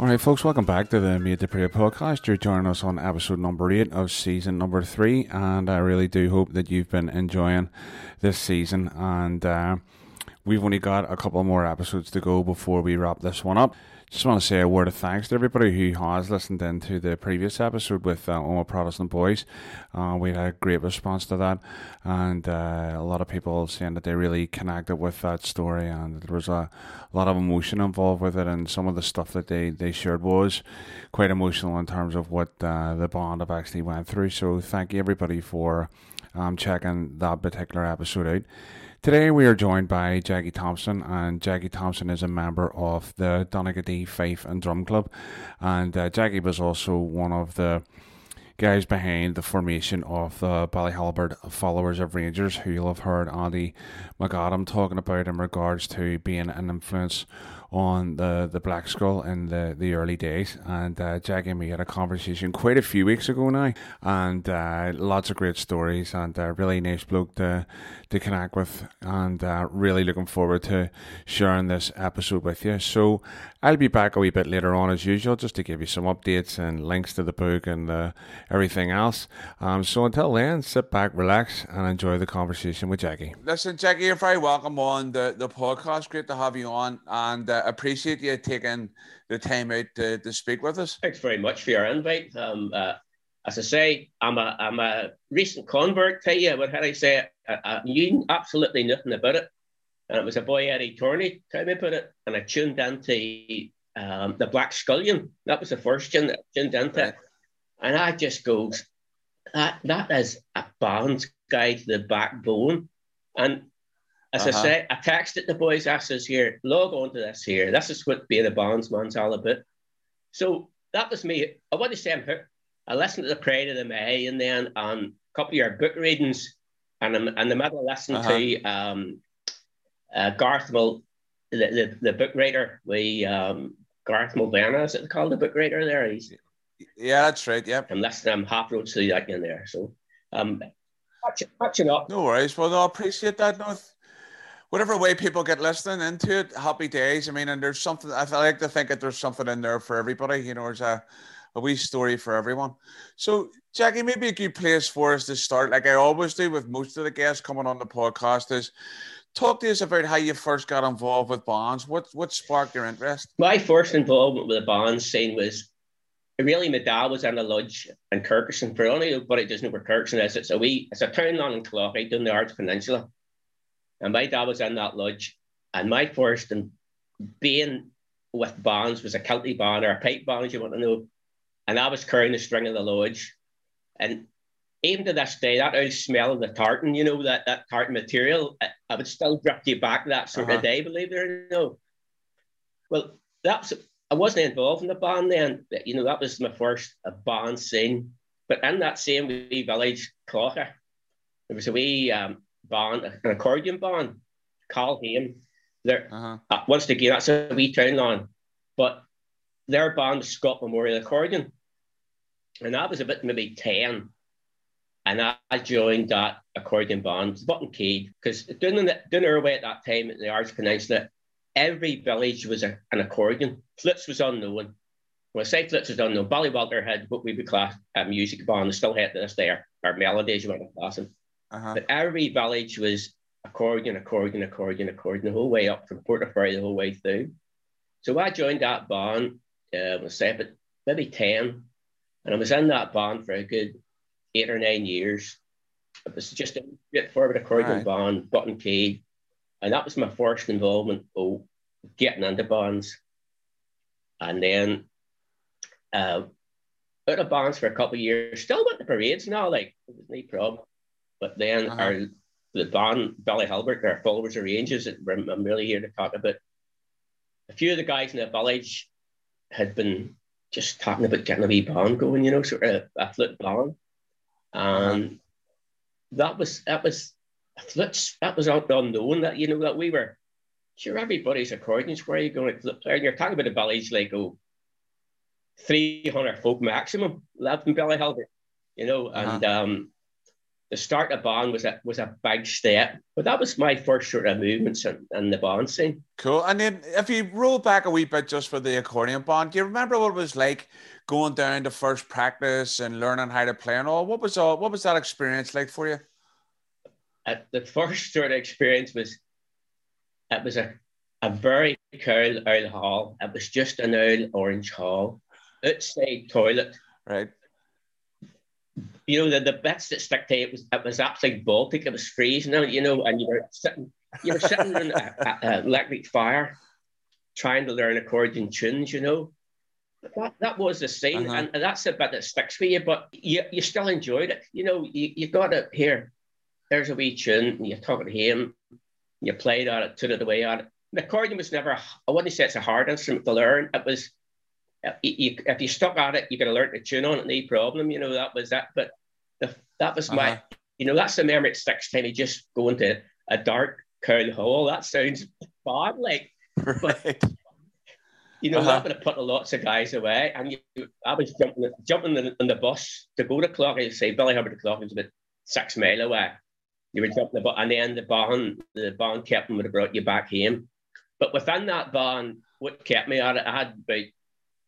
Alright folks, welcome back to the Made to Prayer podcast. You're joining us on episode number 8 of season number 3, and I really do hope that you've been enjoying this season, and we've only got a couple more episodes to go before we wrap this one up. Just want to say a word of thanks to everybody who has listened in to the previous episode with All Protestant Boys. We had a great response to that, and a lot of people saying that they really connected with that story, and there was a lot of emotion involved with it, and some of the stuff that they shared was quite emotional in terms of what the band have actually went through. So thank you everybody for checking that particular episode out. Today we are joined by Jackie Thompson, and Jackie Thompson is a member of the Donegady Faith and Drum Club, and Jackie was also one of the guys behind the formation of the Ballyhalbert Followers of Rangers, who you'll have heard Andy McAdam talking about in regards to being an influence on the Black Skull in the early days. And Jackie and me had a conversation quite a few weeks ago now, and lots of great stories, and a really nice bloke to connect with, and really looking forward to sharing this episode with you. So I'll be back a wee bit later on as usual, just to give you some updates and links to the book and everything else. So until then, sit back, relax, and enjoy the conversation with Jackie. Listen, Jackie, you're very welcome on the podcast. Great to have you on, and appreciate you taking the time out to speak with us. Thanks very much for your invite. As I say, I'm a recent convert to you. But how do I say it? I knew absolutely nothing about it. And it was a boy, Eddie Tourney, tell me about it. And I tuned into the Black Scullion. That was the first tune that I tuned into. Right. And I just goes, that is a band's guide to the backbone. And as I say, I texted the boys, I says, here, log on to this here. This is what being a bandsman's all about. So that was me. I want to say I'm hooked. I listened to the Pride of the Mail, and then a couple of your book readings, and I'm in the middle of listening to Garth Mulvaney, the book writer. Garth Mulvaney, is it called, the book writer there? Yeah, that's right. Yeah, I'm listening. I'm half road through that in there. So, catching up. No worries. Well, no, I appreciate that. No, whatever way people get listening into it, happy days. I mean, and there's something. I like to think that there's something in there for everybody. You know, there's a wee story for everyone. So, Jackie, maybe a good place for us to start, like I always do with most of the guests coming on the podcast, is talk to us about how you first got involved with bands. What sparked your interest? My first involvement with the band scene was, really, my dad was in a lodge in Kirkcudbright. For anybody who doesn't know where Kirkcudbright is, it's a town down in Cloughey, down the Ards Peninsula. And my dad was in that lodge. And my first being with bands was a Celtic band, or a pipe band, as you want to know. And I was carrying the string of the lodge. And even to this day, that old smell of the tartan, you know, that tartan material, I would still drift you back that sort of day, believe it or not. Well, I wasn't involved in the band then, but, you know, that was my first band scene. But in that same wee village, Cloughey, there was a wee band, an accordion band, Cloughey. Once again, that's a wee townland. But their band was Scott Memorial Accordion. And I was about maybe 10. And I joined that accordion band, button keyed, because doing our way at that time at the Ards Peninsula, every village was an accordion. Flutes was unknown. When I say flutes was unknown, Ballywalter had what we would class a music band, still had this there, or melodies, you want to class them. But every village was accordion, the whole way up from Portaferry, the whole way through. So I joined that band, I say, but maybe 10, and I was in that band for a good 8 or 9 years. It was just a straightforward accordion band, button key. And that was my first involvement of getting into bands. And then out of bands for a couple of years, still went to parades and all, like, it was no problem. But then the band, Ballyhalbert, our Followers of Rangers, that I'm really here to talk about. A few of the guys in the village had been just talking about getting a wee band going, you know, sort of a flute band. And that was flutes, that was unknown, that, you know, that we were sure everybody's accordions, where are you going to flute player? And you're talking about a village like 300 folk maximum lived in Ballyhalbert, you know, and the start of band was a big step, but that was my first sort of movements in the band scene. Cool. And then if you roll back a wee bit just for the accordion band, do you remember what it was like going down to first practice and learning how to play and all? What was that experience like for you? The first sort of experience was a very cool old hall. It was just an old orange hall, outside toilet. Right. You know, the bits that stick to it was absolutely Baltic. It was freezing, you know, and you were sitting in an electric fire, trying to learn accordion tunes, you know. That was the scene, uh-huh. and that's the bit that sticks with you. But you still enjoyed it, you know. You got it here. There's a wee tune, and you're talking to him. You played on it, tooted away on it. The accordion was never, I wouldn't say it's a hard instrument to learn. It was, if you stuck at it, you could learn to tune on it, no problem. You know, that was that. But that was my, uh-huh. you know, that's the memory at 16. You just go into a dark, cold hole. That sounds bad, like. Right. But, you know, uh-huh. that would have put lots of guys away. And I was jumping on the bus to go to Cloughey. Say, Ballyhalbert to Cloughey was about 6 miles away. You were jumping about, and then the band captain would have brought you back home. But within that band, what kept me at it, I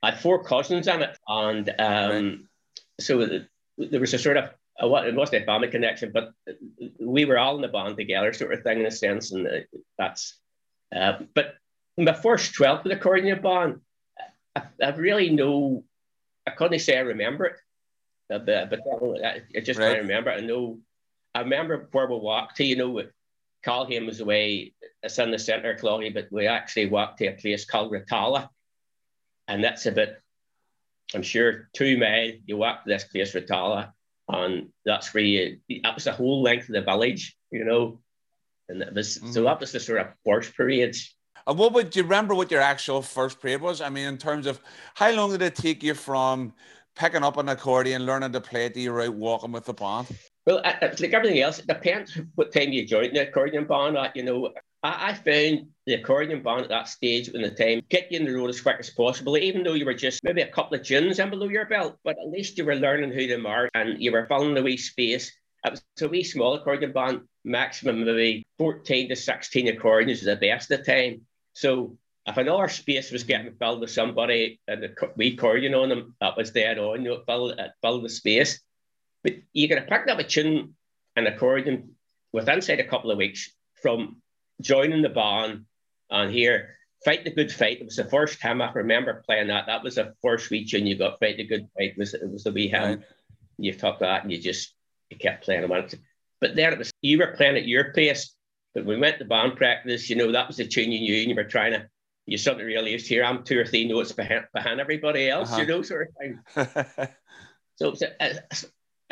had 4 cousins in it, and right. so there was a sort of it wasn't a family connection, but we were all in the band together, sort of thing in a sense, and that's. But my first 12th of the accordion band, I really know. I couldn't say I remember it, but I just right. can't remember. I know. I remember where we walked to, you know, Calhoun was away, it's in the centre of Cloughey, but we actually walked to a place called Ratala, and that's about, I'm sure, 2 miles, you walk to this place, Ratala, and that's where that was the whole length of the village, you know, and it was, so that was the sort of first parades. And do you remember what your actual first parade was? I mean, in terms of, how long did it take you from picking up an accordion, learning to play it, to you're out walking with the band? Well, like everything else, it depends what time you join the accordion band at, you know. I found the accordion band at that stage when the time get you in the road as quick as possible, even though you were just maybe a couple of tunes in below your belt, but at least you were learning who to march and you were filling the wee space. It was a wee small accordion band, maximum maybe 14 to 16 accordions was the best of the time. So if another space was getting filled with somebody and a wee accordion on them, that was dead on, you know, it filled the space. But you're going to pick up a tune and accordion within inside a couple of weeks from joining the band and here, Fight the Good Fight. It was the first time I remember playing that. That was the first wee tune you got, Fight the Good Fight. It was the wee hymn. Right. You took that and you kept playing it. But then you were playing at your pace. But we went to band practice, you know, that was the tune you knew and you were trying to, you suddenly realised here, I'm 2 or 3 notes behind everybody else, uh-huh. you know, sort of thing. So it was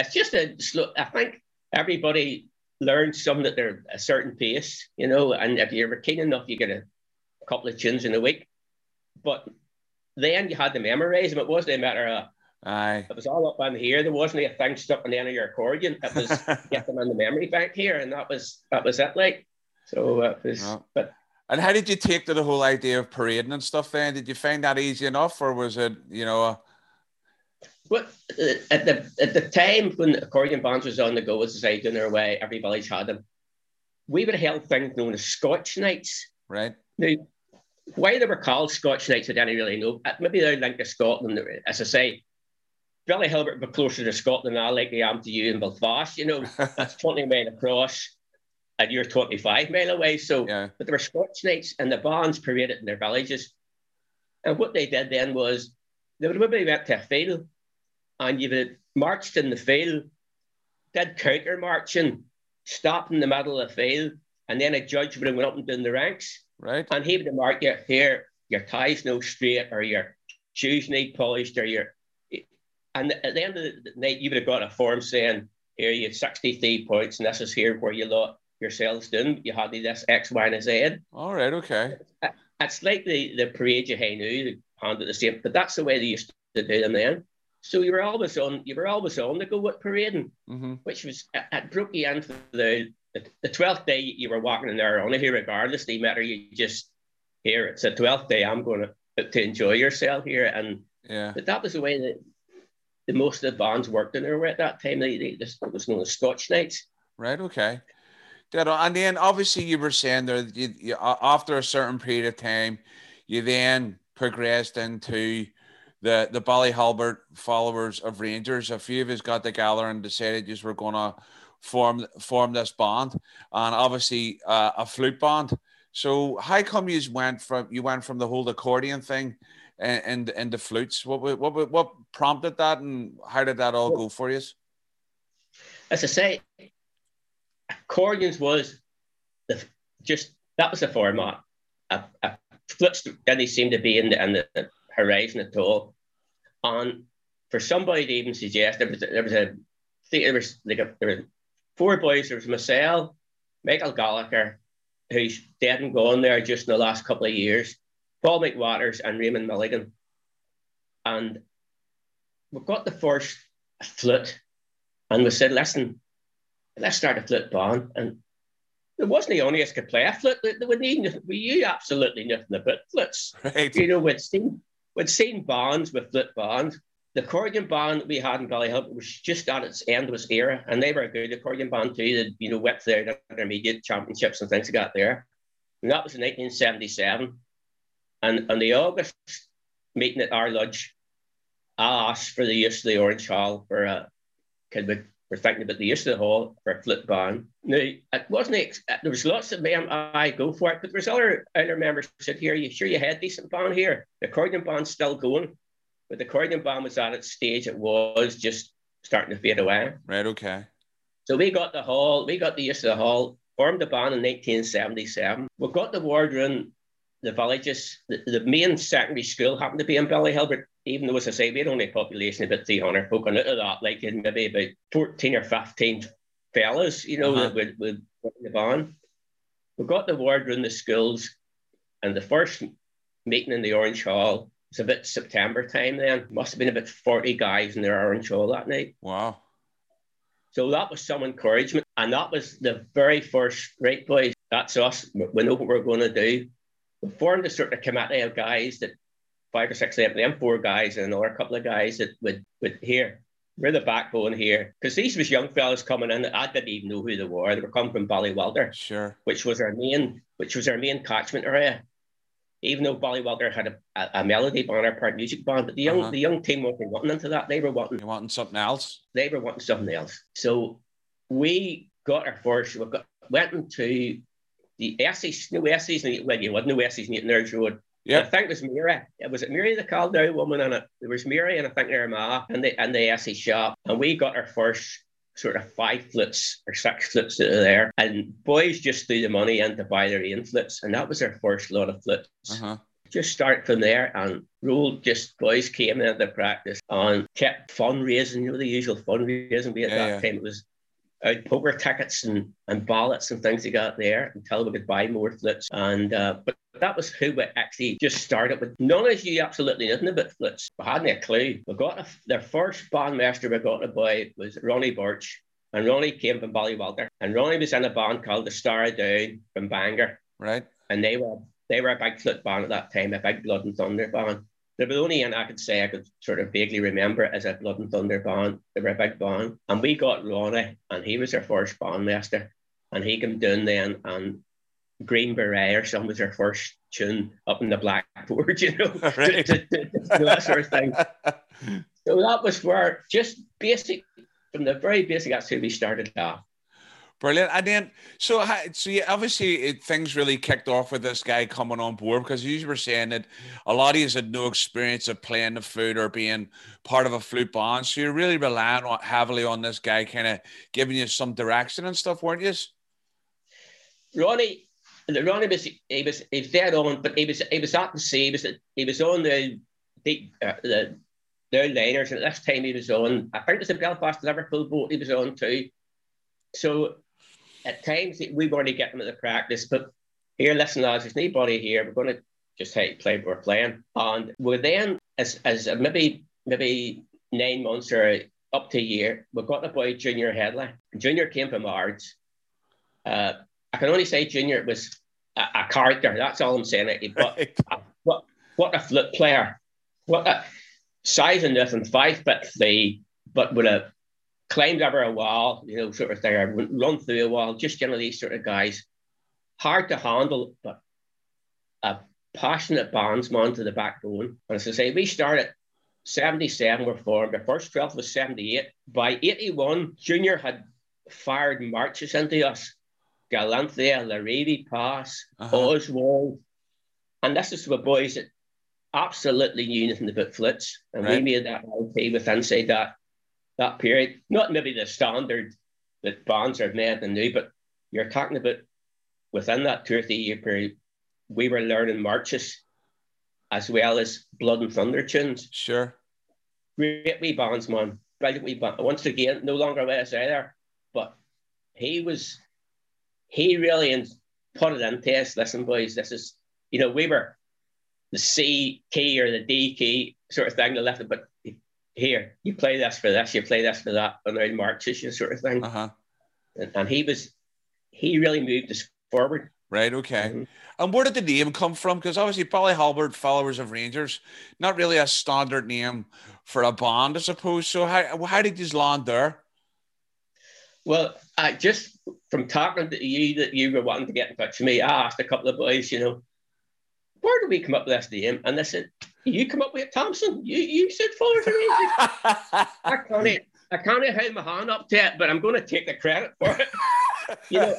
it's just a slow, I think everybody learns something at their a certain pace, you know, and if you're keen enough, you get a couple of tunes in a week. But then you had to memorize them. It wasn't a matter of, aye. It was all up on here. There wasn't a thing stuck on the end of your accordion. It was get them in the memory bank here, and that was it, like. So it was, yeah. But. And how did you take to the whole idea of parading and stuff then? Did you find that easy enough, or was it, you know, But at the time when accordion bands was on the go, as I say, doing their way, every village had them. We would have held things known as Scotch nights. Right. Now, why they were called Scotch nights, I don't really know. Maybe they're linked to Scotland. As I say, Ballyhalbert would be closer to Scotland now, like they am to you in Belfast. You know, that's 20 miles across, and you're 25 miles away. So, yeah. But there were Scotch nights, and the bands paraded in their villages. And what they did then was they would maybe went to a field. And you would marched in the field, did counter marching, stopped in the middle of the field, and then a judge would have went up and down the ranks. Right. And he would have marked you here, your tie's no straight, or your shoes need polished, or your. And at the end of the night, you would have got a form saying, here you had 63 points, and this is here where you lot yourselves doing. You had this X, Y, and Z. All right, okay. It's like the parade you knew, handed the same, but that's the way they used to do them then. So you were always on the go with parading, mm-hmm. which was at Brookie and the 12th day you were walking in there on here regardless, no matter you just here it's the 12th day I'm going to enjoy yourself here, and yeah. But that was the way that the most of the bands worked in Irway at that time. It was known as Scotch Nights. Right, okay. And then obviously you were saying that you, after a certain period of time, you then progressed into the Ballyhalbert Followers of Rangers. A few of us got together and decided you were going to form this band, and obviously a flute band. So how come you went from the whole accordion thing and the flutes? What prompted that, and how did that all go for you? As I say, accordions was that was the format. Flutes didn't seem to be in the horizon at all. And for somebody to even suggest, there were four boys. There was myself, Michael Gallagher, who's dead and gone there just in the last couple of years, Paul McWaters and Raymond Milligan. And we got the first flute and we said, listen, let's start a flute band. And there wasn't the only us could play a flute. We knew absolutely nothing about flutes. Right. You know, we'd seen bands with flute bands. The accordion band we had in Ballyhalbert was just at its end of its era, and they were a good accordion band too. That whipped their intermediate championships and things like that there. And that was in 1977. And on the August meeting at our lodge, I asked for the use of the Orange Hall for we're thinking about the use of the hall for a flute band. Now, it wasn't, there was lots of men, I go for it, but there's other members who said, here, are you sure you had a decent band here? The accordion band's still going. But the accordion band was at its stage, it was just starting to fade away. Right, okay. So we got the use of the hall, formed the band in 1977. We got the ward room, the villages, the main secondary school happened to be in Ballyhalbert, even though, as I say, we had only a population of about 300 folk, and out of that, like, in maybe about 14 or 15 fellas, that would form the band. We got the ward room, the schools, and the first meeting in the Orange Hall. It's about September time then. Must have been about 40 guys in their Orange Hall that night. Wow. So that was some encouragement. And that was the very first, right, boys, that's us. We know what we're going to do. We formed a sort of committee of guys that 5 or 6 of them, 4 guys and another couple of guys that would hear. We're the backbone here. Because these was young fellas coming in. I didn't even know who they were. They were coming from Ballywalter. Sure. Which was our main catchment area. Even though Ballywalter had a melody band or part music band, but the young team wasn't wanting into that. They were wanting something else. They were wanting something else. So we got our first. Went into the Essie. No Essie's. Well, you had no Essie's in Nerds Road. Yeah. I think it was Mary. Was it Mary the Caldow woman on it? There was Mary and I think her ma and the Essie shop. And we got our first sort of 5 flutes or 6 flutes that are there, and boys just threw the money in to buy their own flutes, and that was their first lot of flutes. Just start from there and rolled. Just boys came into practice and kept fundraising, the usual fundraising. We at that time it was out poker tickets and ballots and things they got there until we could buy more flutes. And but that was who we actually just started with. None of you absolutely nothing about flutes. We hadn't a clue. We got their first bandmaster we got about was Ronnie Burch. And Ronnie came from Ballywalter. And Ronnie was in a band called the Star Down from Bangor. Right. And they were a big flute band at that time, a big Blood and Thunder band. They were the only one I could sort of vaguely remember as a Blood and Thunder band. They were a big band. And we got Ronnie, and he was our first bandmaster. And he came down then and Green Beret or something was her first tune up in the blackboard, right. That sort of thing. So that was where just basic, from the very basic, that's who we started off. Brilliant. And then, so yeah, obviously things really kicked off with this guy coming on board, because you were saying that a lot of you had no experience of playing the flute or being part of a flute band. So you're really relying heavily on this guy kind of giving you some direction and stuff, weren't you? Ronnie was dead on, but he was at the sea. He was on the liners, and at this time he was on, I think it was the Belfast Liverpool boat he was on too. So at times we weren't getting into the practice, but here, listen lads, there's nobody here. We're going to just play what we're playing. And we then, as maybe 9 months or up to a year, we got a boy, Junior Hadley. Junior came from Ards. I can only say Junior was a character. That's all I'm saying. But what a flute player! What a, size and this and 5'3", but would have climbed over a wall, you know, sort of thing, or would run through a wall, just one of these sort of guys. Hard to handle, but a passionate bandsman to the backbone. And as I say, we started 77 were formed. The first 12 was 78. By 81, Junior had fired marches into us. Galanthea, Larevy Pass, Oswald. And this is the boys that absolutely knew nothing about flutes. And we made that LP with inside that period. Not maybe the standard that bands are made and new, but you're talking about within that 2 or 3 year period, we were learning marches as well as Blood and Thunder tunes. Sure. Great wee bandsman. Brilliant wee band. Once again, no longer with us either, but he really put it into us. Listen, boys, this is, you know, we were the C key or the D key sort of thing, the left, but here, you play this for this, you play this for that, and then marches, you sort of thing. And he really moved us forward. Right, okay. And where did the name come from? Because obviously Ballyhalbert Followers of Rangers, not really a standard name for a band, I suppose. So how did this land there? Well, just from talking to you that you were wanting to get in touch with me, I asked a couple of boys, you know, where do we come up with this name? And they said, you come up with it, Thompson. You said Followers of Rangers. I can't hold my hand up to it, but I'm going to take the credit for it. You know,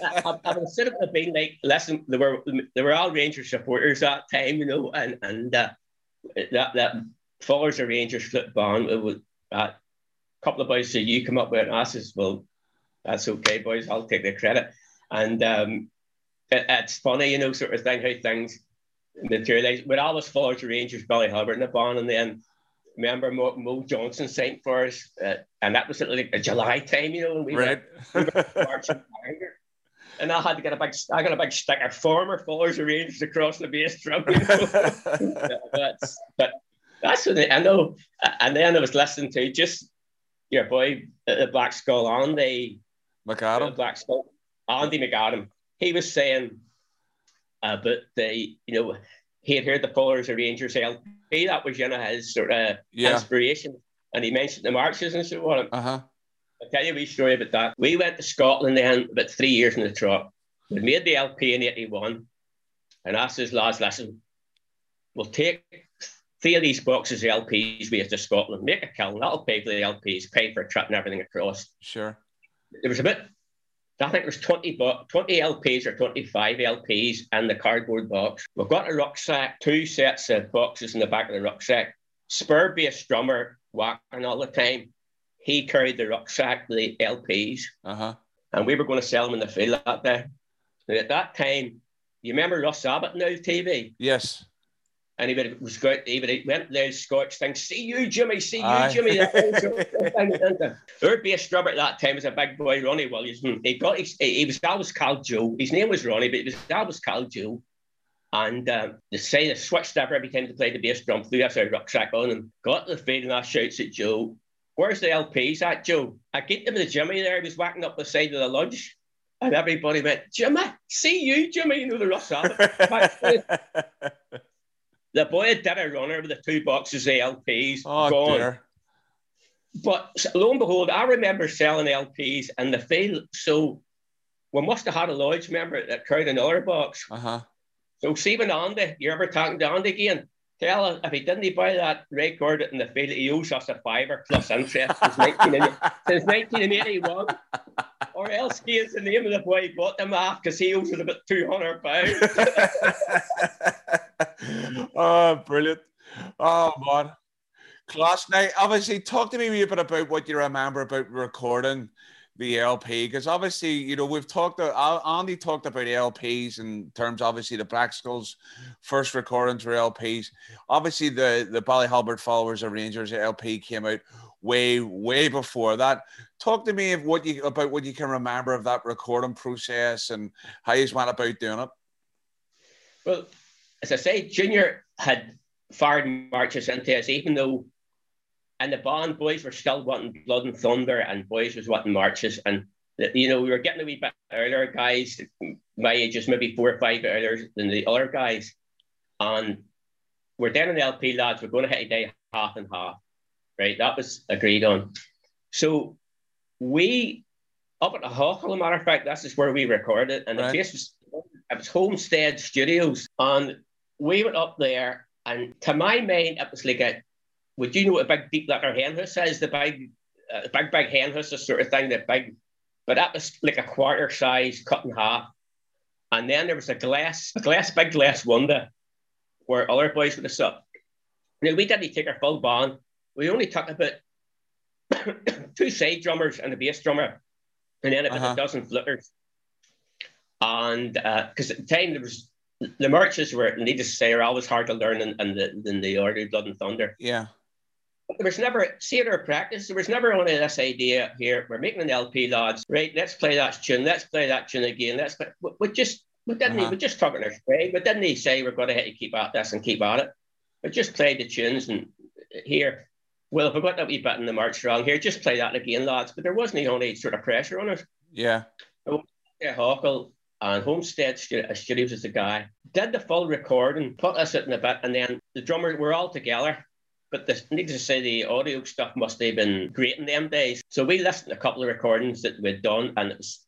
I would sort of been like, listen, they were all Rangers supporters that time, you know, and that Followers of Rangers flip band, it was a couple of boys said, you come up with it, and I says, well, that's okay, boys, I'll take the credit. And it's funny, you know, sort of thing, how things materialise. But I was Followers of Rangers, Ballyhalbert in the band, and then remember Mo Johnson sang for us, and that was like a July time, you know, and we were marching. And I had to get I got a big sticker, former Followers of Rangers across the bass drum. You know? but that's what I know. And then I was listening to just your boy, the Black Skull, Andy McAdam. Andy McAdam. He was saying about the, you know, he had heard the Followers of Rangers LP. That was, you know, his sort of inspiration. And he mentioned the marches and so on. I'll tell you a wee story about that. We went to Scotland then, about 3 years in the trot. We made the LP in 81. And I says, lads, listen, we'll take 3 of these boxes of LPs with us to Scotland, make a kiln, that'll pay for the LPs, pay for a trip and everything across. Sure. There was a bit, I think there was 20 LPs or 25 LPs in the cardboard box. We've got a rucksack, 2 sets of boxes in the back of the rucksack, spur bass drummer whacking all the time. He carried the rucksack, the LPs, and we were going to sell them in the field that day. And at that time, you remember Russ Abbott now TV? Yes. And he went there, Scotch thing, see you, Jimmy, see you, Jimmy. Our bass drummer at that time was a big boy, Ronnie Williamson. He was always called Joe. His name was Ronnie, but he was always called Joe. And they switched up every time they played the bass drum, threw us our rucksack on and got to the field, and I shouts at Joe, where's the LPs at, Joe? I get them to Jimmy there. He was whacking up the side of the lodge. And everybody went, Jimmy, see you, Jimmy. You know, the Russ Abbott. The boy did a runner with the 2 boxes of LPs. Oh, gone. Dear. But lo and behold, I remember selling LPs in the field. So we must have had a lodge member that carried another box. So see when Andy, you're ever talking to Andy again, tell him if he didn't buy that record in the field, he owes us a fiver plus interest since 1981. Or else he is the name of the boy he bought them off because he owes us about £200. Oh, brilliant. Oh, man. Class. Now, obviously, talk to me a wee bit about what you remember about recording the LP, because obviously, you know, we've talked, Andy talked about LPs in terms, obviously, the Black Skulls' first recordings were LPs. Obviously, the Ballyhalbert Followers of Rangers LP came out way, way before that. Talk to me about what you can remember of that recording process and how you went about doing it. Well, as I say, Junior had fired marches into us, even though and the band boys were still wanting Blood and Thunder, and boys was wanting marches. And, you know, we were getting a wee bit earlier, guys, my age is maybe 4 or 5 earlier than the other guys. And we're down in LP, lads, we're going to hit a day half and half. right? That was agreed on. So we, up at the Hawk, as a matter of fact, this is where we recorded. And the place was, it was Homestead Studios. And we went up there, and to my mind, it was like a, would you know what a big deep litter hen house is? The big hen house, the sort of thing, the big, but that was like a quarter size cut in half. And then there was a big glass window where other boys would have slept. Now, we didn't take our full band. We only took about two side drummers and a bass drummer, and then about a dozen flitters. And because at the time, there was, the marches were, needless to say, are always hard to learn in the order of Blood and Thunder. Yeah. But there was never theatre practice. There was never only this idea here, we're making an LP, lads, right? Let's play that tune. Let's play that tune again. Let's play. We just talking our way. But didn't he say we're going to have to keep at this and keep at it? We just played the tunes and here, well, if we got that wee bit in the march wrong here, just play that again, lads. But there wasn't any sort of pressure on us. Yeah. So, yeah, Hawkle and Homestead Studios was the guy. Did the full recording, put us in a bit, and then the drummers were all together. But needless to say, the audio stuff must have been great in them days. So we listened to a couple of recordings that we'd done, and it was,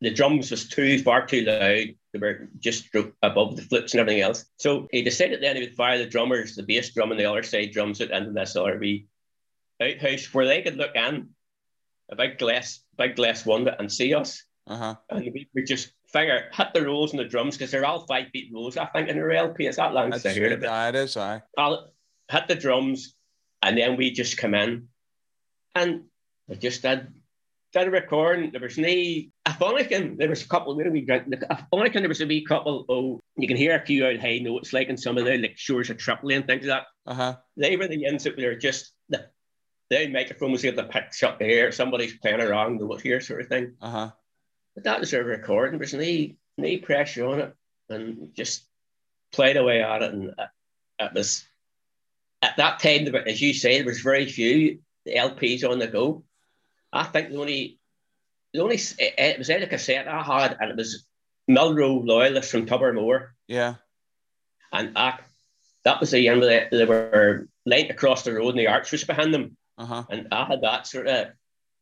the drums was far too loud. They were just above the flutes and everything else. So he decided then he would fire the drummers, the bass drum and the other side drums out into this other wee outhouse where they could look in, a big glass window, and see us. And we just figure, hit the rolls and the drums, because they're all 5 feet rolls, I think, in their LP. It's that long since I heard of it. It is, aye. Hit the drums, and then we just come in, and we just did a recording. There was there was a wee couple, you can hear a few out high notes, like in some of the, like, Shores of Tripoli and things like that. They were the ends that were just, the microphone was able to pick up here, somebody's playing a wrong note here, sort of thing. But that was our recording. There was no pressure on it, and just played away at it, and it was, at that time, as you say, there was very few LPs on the go. I think the only it was a cassette I had, and it was Milrow Loyalists from Tubermore. Yeah. And that was the end of it. They were lined across the road, and the arch was behind them. And I had that sort of,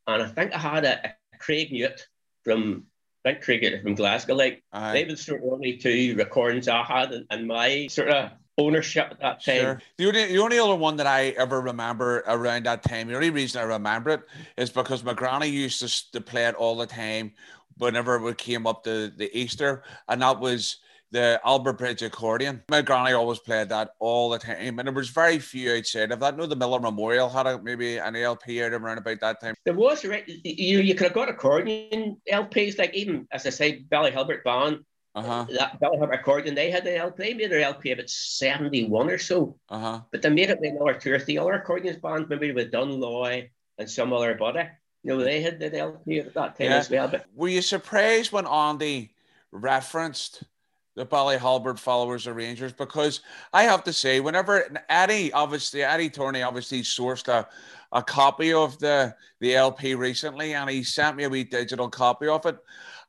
and I think I had a Craig Newt from, Glasgow. Like, they were sort of only two recordings I had, and my sort of ownership at that time. Sure. The only other one that I ever remember around that time, the only reason I remember it is because my granny used to play it all the time whenever we came up to the Easter, and that was the Albert Bridge accordion. My granny always played that all the time, and there was very few outside of that. I know the Miller Memorial had maybe an LP out around about that time. There was, right? You could have got accordion LPs, like even, as I say, Ballyhalbert Band. That Ballyhalbert Accordion, they made their LP about 71 or so. But they made it with another two or three other accordions bands, maybe with Dunloy and some other body. You know, they had the LP at that time as well. But were you surprised when Andy referenced the Ballyhalbert Followers of Rangers? Because I have to say, whenever Eddie Tourney obviously sourced a copy of the LP recently, and he sent me a wee digital copy of it.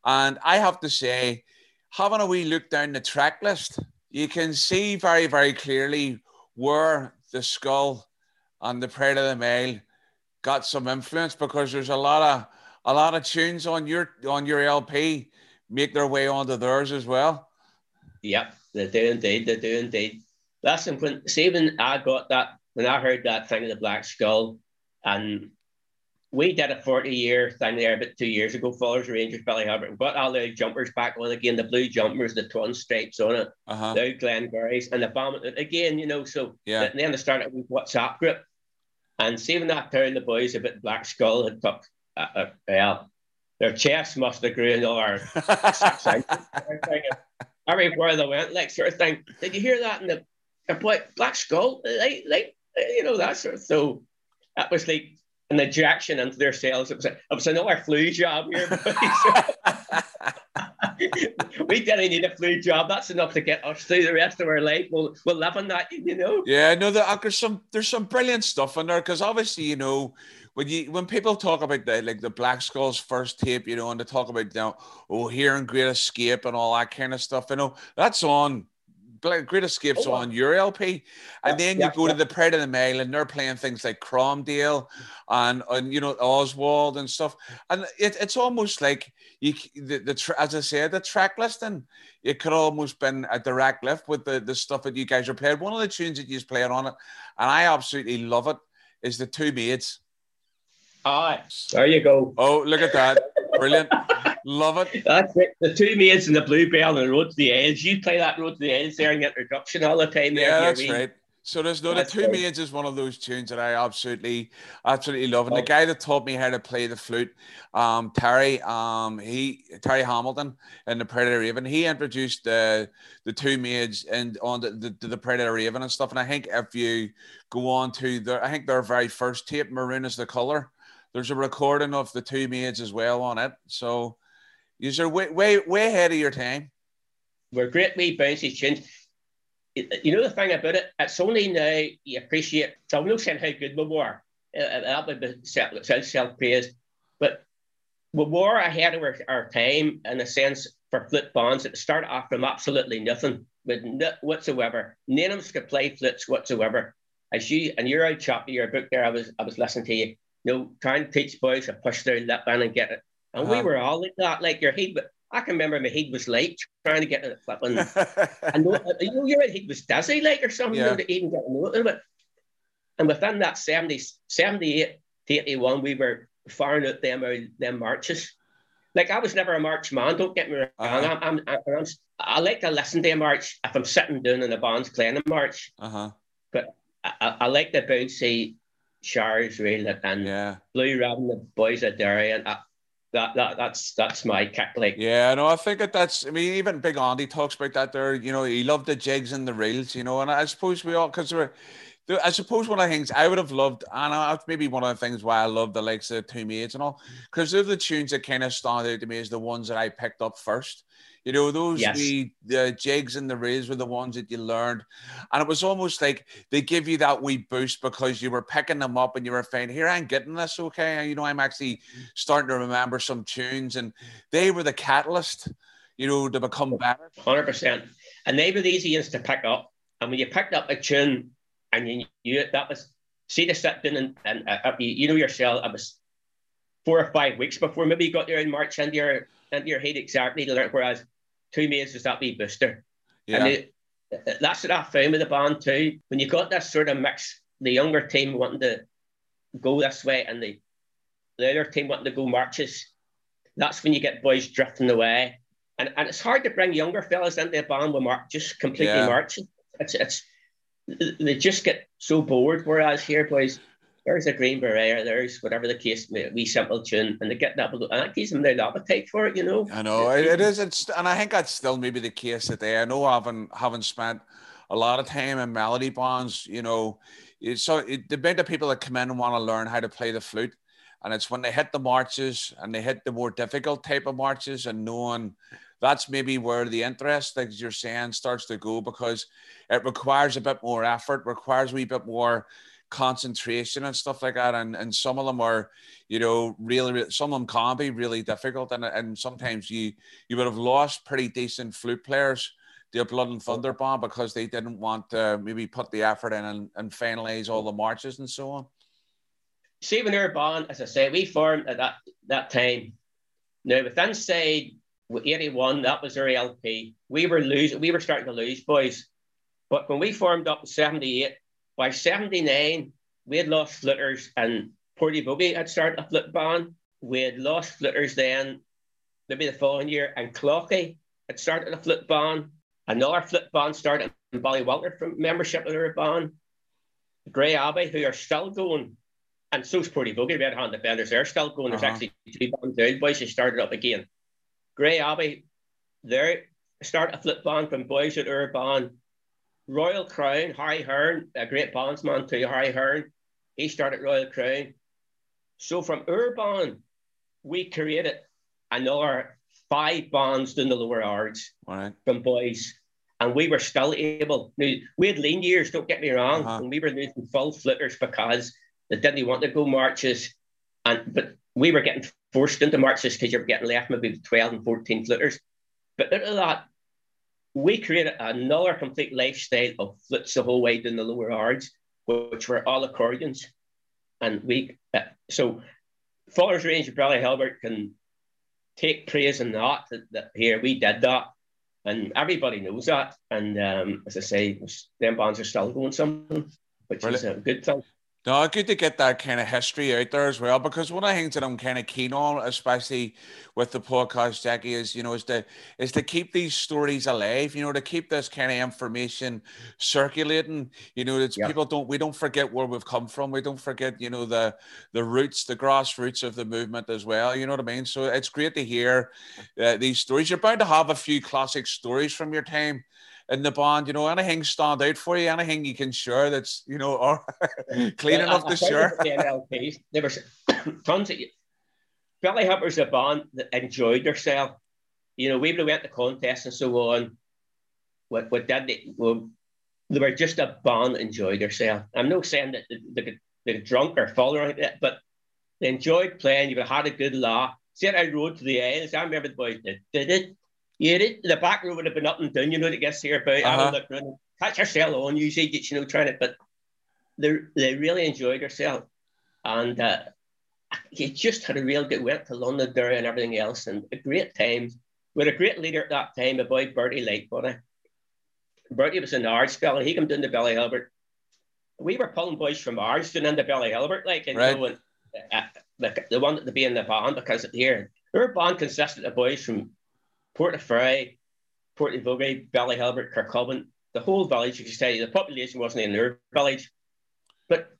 And I have to say, having a wee look down the track list, you can see very, very clearly where the Skull and the Pride of the Mail got some influence, because there's a lot of tunes on your LP make their way onto theirs as well. Yep, they do indeed. Listen, when I heard that thing of the Black Skull, and we did a 40-year thing there about 2 years ago, Followers of Rangers, Ballyhalbert. Got all the jumpers back on again, the blue jumpers, the twin stripes on it, the Glengarries, and the bomb again, you know. So and then they started with WhatsApp group, and seeing that town, the boys a bit Black Skull had took, their chests must have grew another 6 inches. Everywhere they went, like, sort of thing. Did you hear that? And Black Skull, like, you know, that sort of. So that was like an injection into their cells. It was another flu job here, boys. We didn't need a flu job. That's enough to get us through the rest of our life. We'll live on that, you know. Yeah, no, there's some brilliant stuff in there, because obviously, you know, when people talk about the Black Skull's first tape, you know, and they talk about, you know, Here and Great Escape and all that kind of stuff, you know, that's on Great Escape's on your LP, and then you go to the Pride of the Mail, and they're playing things like Cromdale and you know, Oswald and stuff. And it's almost like as I said, the track listing, it could almost been a direct lift with the stuff that you guys are playing. One of the tunes that you was playing on it, and I absolutely love it, is the Two Maids. Aye, there you go. Oh, look at that. Brilliant. Love it. That's it. The Two Maids and the Bluebell and the Road to the Ends. You play that Road to the Ends there in the introduction all the time. Yeah, that's right. So there's the Two Maids is one of those tunes that I absolutely love. And the guy that taught me how to play the flute, Terry Hamilton in the Pride of the Raven, he introduced the Two Maids and on the Pride of the Raven and stuff. And I think if you go on to their very first tape, Maroon is the Colour, there's a recording of the Two Maids as well on it. So you're way ahead of your time. We're great wee bouncy tunes. You know the thing about it, it's only now you appreciate. So I'm not saying how good we were. That would be self-praise. But we were ahead of our time in a sense for flute bands that started off from absolutely nothing, with whatsoever. None of us could play flutes whatsoever. As you and your old chap, your book there, I was listening to you. You know, trying to teach boys to push their lip in and get it. And we were all like that, like your head. I can remember my head was late trying to get it flipping. And your head was dizzy, like, or something, to even get a note of it. And within that 78 to 81, we were firing out them marches. Like, I was never a march man, don't get me wrong. I like to listen to a march if I'm sitting down in the band's playing a march. But I like the bouncy showers, really, and Blue Raven, the Boys of Derry, and that's my kick, like. Yeah, no, I think that's. I mean, even Big Andy talks about that there. You know, he loved the jigs and the reels. You know, and I suppose we all, because I suppose one of the things I would have loved, and that's maybe one of the things why I love the likes of Two Maids and all, because they're the tunes that kind of stand out to me as the ones that I picked up first. You know, those the jigs and the reels were the ones that you learned. And it was almost like they give you that wee boost because you were picking them up and you were finding, here, I'm getting this, okay. You know, I'm actually starting to remember some tunes. And they were the catalyst, you know, to become better. 100%. And they were the easiest to pick up. And when you picked up a tune and you knew it, that was, see the sitting and you know yourself, it was 4 or 5 weeks before maybe you got there in March into your head exactly to learn, whereas Two Maids was that wee booster. Yeah. And that's what I found with the band too. When you got that sort of mix, the younger team wanting to go this way and the other team wanting to go marches, that's when you get boys drifting away. And it's hard to bring younger fellas into a band with just completely marching. It's they just get so bored, whereas here, boys, there's a Green Beret, or there's whatever the case may be, a wee simple tune, and they get that, and that gives them their appetite for it, you know. I know, it is, and I think that's still maybe the case today. I know having spent a lot of time in melody bands, you know, so the amount of people that come in and want to learn how to play the flute, and it's when they hit the marches, and they hit the more difficult type of marches, and knowing that's maybe where the interest, as you're saying, starts to go, because it requires a bit more effort, requires a wee bit more concentration and stuff like that, and some of them are, you know, really, some of them can be really difficult, and sometimes you would have lost pretty decent flute players to a Blood and Thunder band because they didn't want to maybe put the effort in and finalize all the marches and so on. See, when our band, as I say, we formed at that time. Now within, say, 81, that was our LP. We were starting to lose boys, but when we formed up in 78. By 79, we had lost fluters, and Portavogie had started a flute band. We had lost fluters then, maybe the following year, and Cloughey had started a flute band. Another flute band started in Ballywalter from membership of their band. Grey Abbey, who are still going, and so's Portaferry, Red Hand Defenders, they're still going. There's actually two bands there, boys who started up again. Grey Abbey, they started a flute band from boys at their band. Royal Crown, Harry Hearn, a great bandsman too, Harry Hearn, he started Royal Crown. So from our band, we created another 5 bands down the lower Ards from boys, and we were still able. Now, we had lean years, don't get me wrong, and we were losing full flitters because they didn't want to go marches, but we were getting forced into marches because you were getting left maybe 12 and 14 flitters. But out of that, we created another complete lifestyle of flutes the whole way down the lower Ards, which were all accordions. And we, so Followers Range of Ballyhalbert can take praise in that, that here we did that. And everybody knows that. And as I say, them bands are still going something, which Brilliant. Is a good thing. No, good to get that kind of history out there as well, because one of the things that I'm kind of keen on, especially with the podcast, Jackie, is, you know, is to keep these stories alive, you know, to keep this kind of information circulating, you know, it's, yeah. we don't forget where we've come from. We don't forget, you know, the roots, the grassroots of the movement as well, you know what I mean? So it's great to hear these stories. You're bound to have a few classic stories from your time in the band, you know, anything stand out for you? Anything you can share that's, you know, or clean enough to share? There were tons of Ballyhalbert's a band that enjoyed themselves. You know, we went to contests and so on. They were just a band that enjoyed themselves. I'm not saying that they got drunk or full or anything like that, but they enjoyed playing. You had a good laugh. See, I Road to the Ends. I remember the boys did it. Yeah, the back row would have been up and down, you know, that gets here about. I would look around, catch yourself on, usually get, you know, trying it, but they really enjoyed herself. And he just had a real good, went to London there and everything else, and a great time. We had a great leader at that time, a boy, Bertie Lightbody. Bertie was an Ards fellow, he came down to Ballyhalbert. We were pulling boys from Ards down into Ballyhalbert, like, and, right. You know, and the one that would be in the band, because here, our band consisted of boys from Portaferry, Portavogie, Ballyhalbert, Kirkcudbright, the whole village, you could say. The population wasn't in our village. But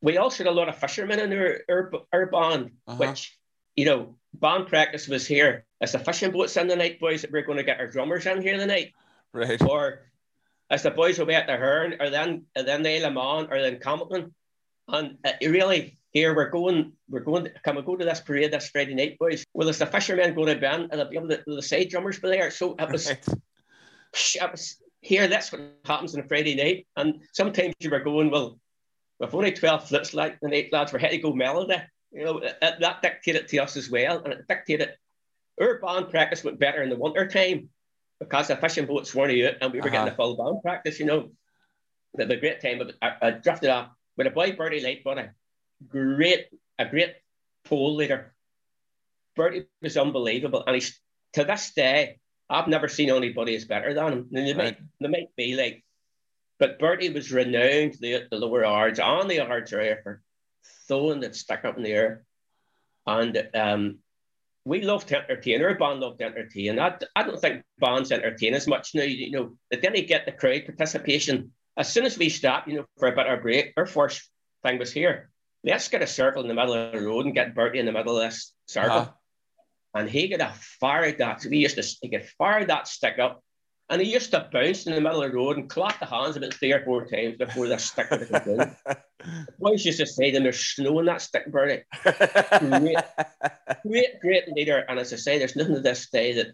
we also had a lot of fishermen in our band, which, you know, band practice was here. As the fishing boats in the night, boys, that we're going to get our drummers in here in the night. Right. Or as the boys will be at the Hearn, or then the Isle of Man, or then Campbellton. And really... Here we're going. Can we go to this parade this Friday night, boys? Well, there's the fishermen going to band, and they'll be able to. The side drummers be there, so it was. Right. It was here. That's what happens on a Friday night, and sometimes you were going. Well, we've only 12 flutes, like the night lads. We're had to go melody. You know that dictated to us as well, and it dictated our band practice went better in the winter time because the fishing boats weren't out, and we were getting a full band practice. You know, it was a great time. But I drifted off with a boy, Bertie Lightbody. A great pole leader. Bertie was unbelievable, and he's to this day I've never seen anybody as better than him. And they might be like, but Bertie was renowned the lower Ards and the Ards area for throwing that stick up in the air, and we loved to entertain. Our band loved to entertain. I don't think bands entertain as much now. You know, they didn't get the crowd participation. As soon as we stopped, you know, for a bit of a break, our first thing was here. Let's get a circle in the middle of the road and get Bertie in the middle of this circle. And he could have fired that. He could fire that stick up, and he used to bounce in the middle of the road and clap the hands about 3 or 4 times before the stick would have been down. The boys used to say to him, there's snow in that stick, Bertie. Great leader. And as I say, there's nothing to this day that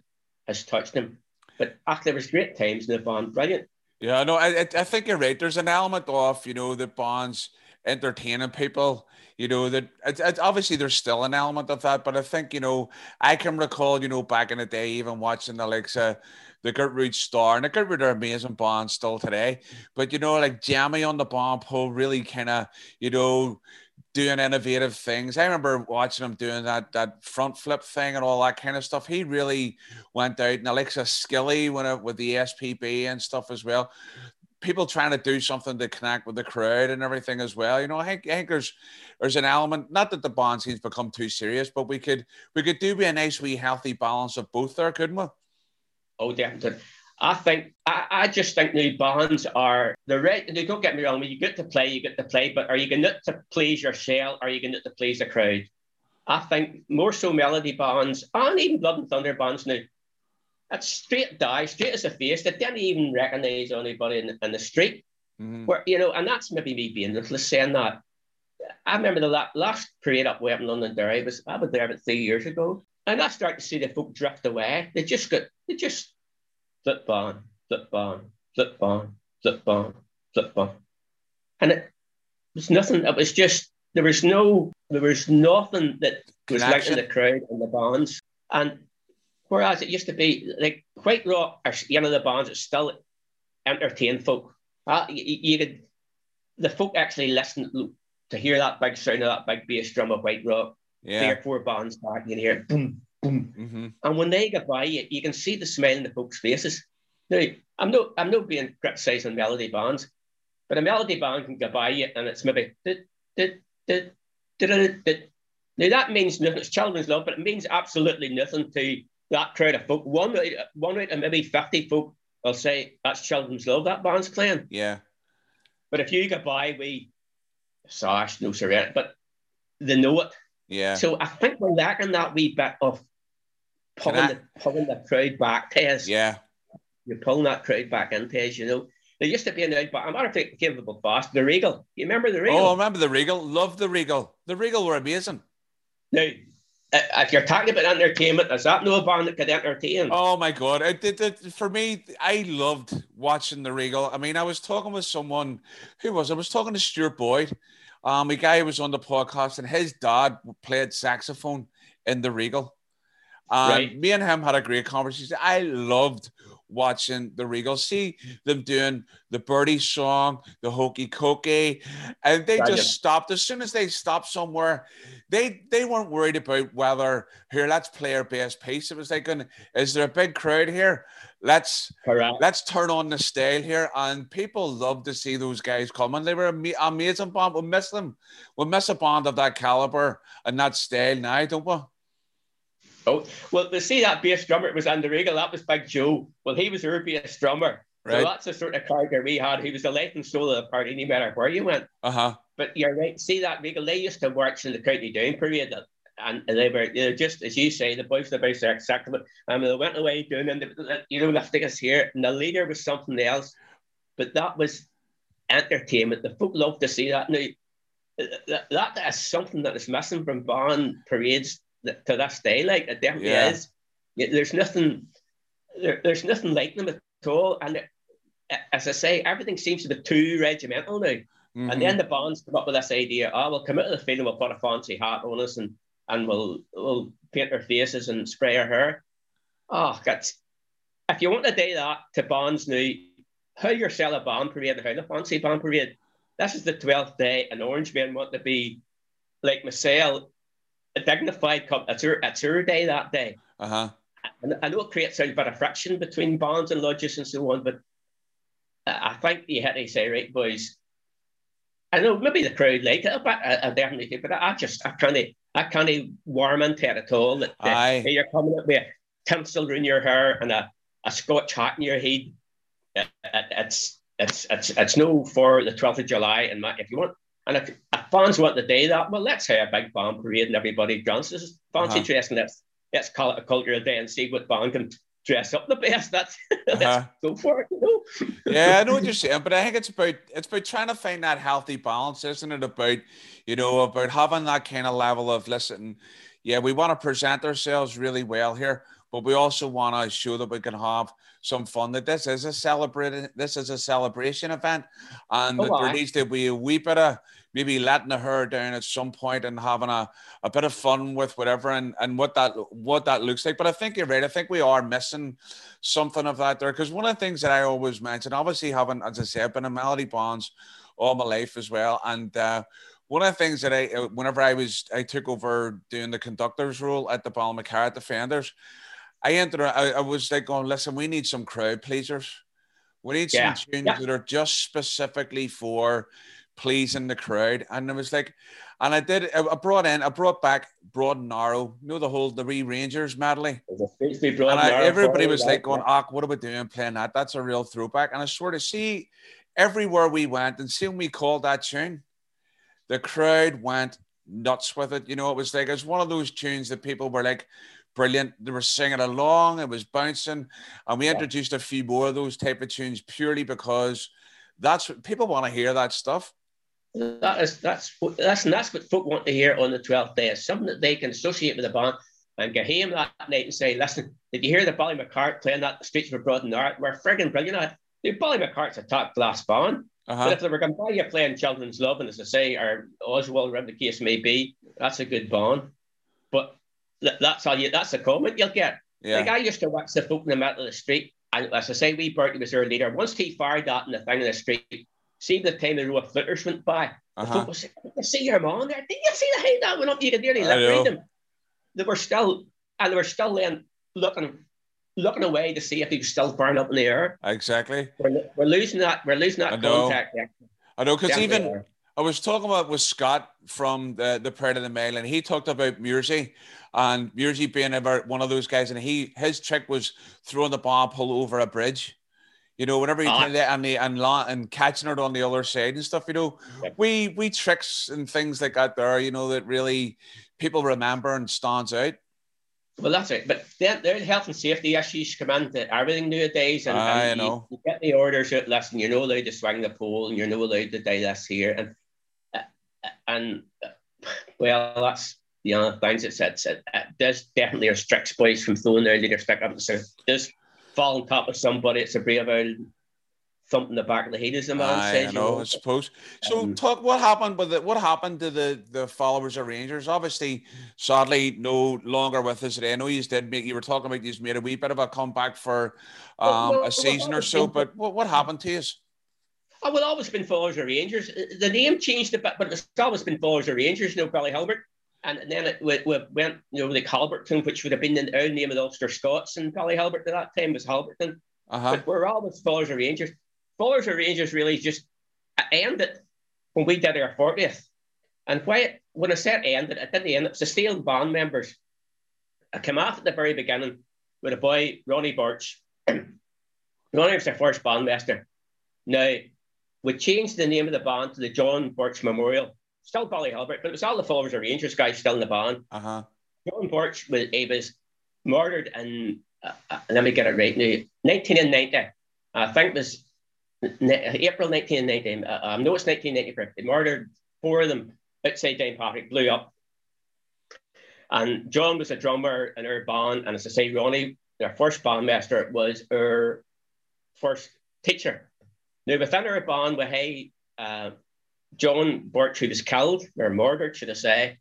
has touched him. But actually, there was great times in the band. Brilliant. Yeah, no, I think you're right. There's an element of, you know, the bands entertaining people, you know, that it's obviously there's still an element of that, but I think, you know, I can recall, you know, back in the day, even watching the likes of the Gertrude Star, and the Gertrude are amazing bands still today, but, you know, like jamming on the band pole, really kind of, you know, doing innovative things. I remember watching him doing that front flip thing and all that kind of stuff. He really went out, and Alexa Skilly went out with the SPB and stuff as well. People trying to do something to connect with the crowd and everything as well. You know, I think there's an element, not that the band scene's become too serious, but we could do be a nice wee healthy balance of both there, couldn't we? Oh, definitely. I just think new bands are the right. Don't get me wrong, when you get to play, but are you going to please your shell, or are you going to please the crowd? I think more so melody bands and even Blood and Thunder bands now. That's straight die, straight as a face. They didn't even recognise anybody in the street. Mm-hmm. Where, you know, and that's maybe me being ruthless saying that. I remember the last parade up way up in London Derry. I was there about 3 years ago, and I started to see the folk drift away. They just flip on, flip on, flip on, flip on, flip on, and it was nothing. It was just there was nothing that was like in the crowd and the bands. And Whereas it used to be like White Rock are, you know, the bands that still entertain folk. You could, the folk actually listen to hear that big sound of that big bass drum of White Rock. Yeah. 3 or 4 bands back, you can hear it, boom, boom. Mm-hmm. And when they get by, you can see the smile in the folks' faces. Now, I'm no being criticising melody bands, but a melody band can go by you and it's maybe now that means nothing. It's children's love, but it means absolutely nothing to that crowd of folk. One out of maybe 50 folk will say that's children's love that band's playing. Yeah. But if you go by we sash, no surrender, but they know it. Yeah. So I think we're lacking that wee bit of pulling the crowd back to us. Yeah. You're pulling that crowd back into us, you know. There used to be an out, but I'm not sure if it came up fast. The Regal. You remember the Regal? Oh, I remember the Regal. Love the Regal. The Regal were amazing. Now, if you're talking about entertainment, is that no band that could entertain? Oh, my God. For me, I loved watching the Regal. I mean, I was talking with someone. Who was I? I was talking to Stuart Boyd. A guy who was on the podcast, and his dad played saxophone in the Regal. Right. Me and him had a great conversation. I loved watching the Regal. See them doing the Birdie song, the Hokey Cokey, and they just stopped. As soon as they stopped somewhere, they weren't worried about whether, here, let's play our best piece. It was like, is there a big crowd here? Let's turn on the style here. And people love to see those guys come. And they were amazing band. We'll miss them. We'll miss a band of that caliber and that style now, don't we? Oh, well, to see that bass drummer, it was Andy Regal, that was Big Joe. Well, he was our bass drummer. Right. So that's the sort of character we had. He was the life and soul of the party, no matter where you went. Uh-huh. But you're right, see that Regal, they used to work in the County Down Parade. And they were, you know, just as you say, the boys were about saxophone. And they went away doing, and they, you know, lifting us here. And the leader was something else. But that was entertainment. The folk loved to see that. Now, that is something that is missing from band parades to this day. Like, it definitely is. There's nothing like them at all. And as I say, everything seems to be too regimental now. Mm-hmm. And then the bands come up with this idea, we'll come out of the field and we'll put a fancy hat on us and we'll paint our faces and spray our hair. If you want to do that to bands now, how you sell a band parade, how the fancy band parade. This is the 12th day, and Orange Men want to be like myself, a dignified couple. It's her day that day. Uh-huh. And I know it creates a bit of friction between bands and lodges and so on, but I think you had to say, right, boys, I know maybe the crowd like it, but I definitely do, but I can't warm into it at all. That you're coming up with a tinsel in your hair and a Scotch hat in your head. It's no for the 12th of July, and if you want. And if fans want to do that, well, let's have a big band parade and everybody dances. Fancy dressing, let's call it a cultural day and see what band can dress up the best. Let's go for it, you know? Yeah, I know what you're saying, but I think it's about trying to find that healthy balance, isn't it? About, you know, about having that kind of level of, listen, yeah, we want to present ourselves really well here, but we also want to show that we can have some fun, that this is a celebration event, and that there needs to be a wee bit of maybe letting the hair down at some point and having a bit of fun with whatever and what that looks like. But I think you're right. I think we are missing something of that there. Because one of the things that I always mention, obviously having, as I said, been in melody bands all my life as well. And one of the things that I took over doing the conductor's role at the Ballymacarra Defenders, I was like going, listen, we need some crowd pleasers. We need some tunes that are just specifically for pleasing the crowd. And it was like, and I brought back Broad and Narrow, you know, the wee Rangers medley. Everybody was like going, what are we doing playing that? That's a real throwback. And I sort of see everywhere we went, and see when we called that tune, the crowd went nuts with it. You know, it was one of those tunes that people were like, brilliant. They were singing along. It was bouncing. And we introduced a few more of those type of tunes purely because that's what people want to hear, that stuff. That's what folk want to hear on the 12th day. It's something that they can associate with the band and go home that night and say, listen, did you hear the Ballymacarra playing that the Streets Were Broad and Narrow? We're friggin' brilliant at it. Ballymacarra's a top-class band. Uh-huh. But if they were going by you playing Children's Love, and as I say, or Oswald, whatever the case may be, that's a good band. But that's all. That's the comment you'll get. Yeah. Like I used to watch the folk in the middle of the street, and as I say, wee Bertie was their leader. Once he fired that in the thing in the street, see the time the row of footers went by, the folk was like, "Did you see your man there? Did you see the hand that went up? You could nearly liberate him." They were still then looking away to see if he was still burned up in the air. Exactly. We're losing that. We're losing that contact. I know, because even I was talking about with Scott from the Pride of the Mail, and he talked about Muirsey, and Muirsey being about one of those guys, and his trick was throwing the bomb pull over a bridge, you know, whenever he did it, and catching it on the other side and stuff, you know, we tricks and things like that there, you know, that really people remember and stands out. Well, that's it. But then there are health and safety issues come into everything nowadays. And, you get the orders out, listen, you're not allowed to swing the pole, and you're not allowed to do this here. And well, that's the other things that said. There's definitely a strict boys from throwing their leader stick up. So just fall on top of somebody, it's a brave owl thumping the back of the head, as the man says. I suppose. So talk, what happened to the Followers of Rangers? Obviously, sadly, no longer with us today. I know you were talking about you've made a wee bit of a comeback for a season or so, but what happened to you? Oh, well, always been Followers of Rangers. The name changed a bit, but it's always been Followers of Rangers, you know, Ballyhalbert. And then we went, you know, like Halberton, which would have been the old name of the Ulster Scots, and Ballyhalbert at that time was Halberton. But we're always Followers of Rangers. Followers of Rangers really just ended when we did our 40th. And when I said ended, it didn't end. It was the steel band members. I came off at the very beginning with a boy, Ronnie Burch. Ronnie was our first bandmaster. Now, we changed the name of the band to the John Burch Memorial. Still Ballyhalbert, but it was all the Followers of Rangers guys still in the band. John Burch, he was murdered in, let me get it right now, 1990. I think it was April 1990. I know it's 1993. They murdered four of them outside Downpatrick, blew up. And John was a drummer in our band, and as I say, Ronnie, their first bandmaster, was our first teacher. Now, within our band, we had John Burch, who was killed, or murdered, should I say,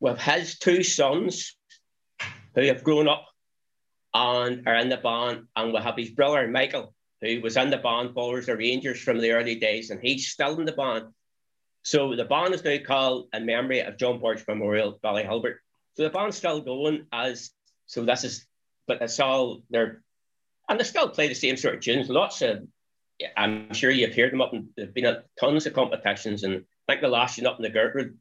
with his two sons, who have grown up and are in the band, and we have his brother, Michael, who was in the band, Followers of Rangers from the early days, and he's still in the band. So the band is now called In Memory of John Burch Memorial, Ballyhalbert. So the band's still going but it's all there, and they still play the same sort of tunes. Lots of, I'm sure you've heard them up, and there've been tons of competitions, and I think the last one up in the Gertrude,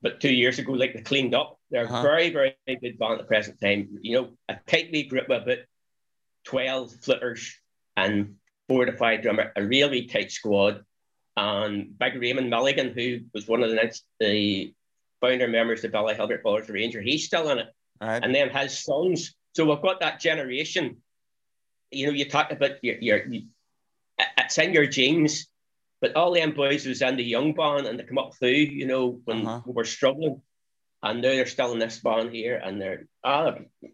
but 2 years ago, like, they cleaned up. They're very, very good band at the present time. You know, a tight wee group with about 12 flitters, and 4 to 5 drummer, a really tight squad. And big Raymond Milligan, who was one of the founder members of Ballyhalbert Followers of Rangers, he's still in it. Right. And then his sons. So we've got that generation. You know, you talk about it's in your genes, but all them boys was in the young band, and they come up through, you know, when we were struggling. And now they're still in this band here, and they're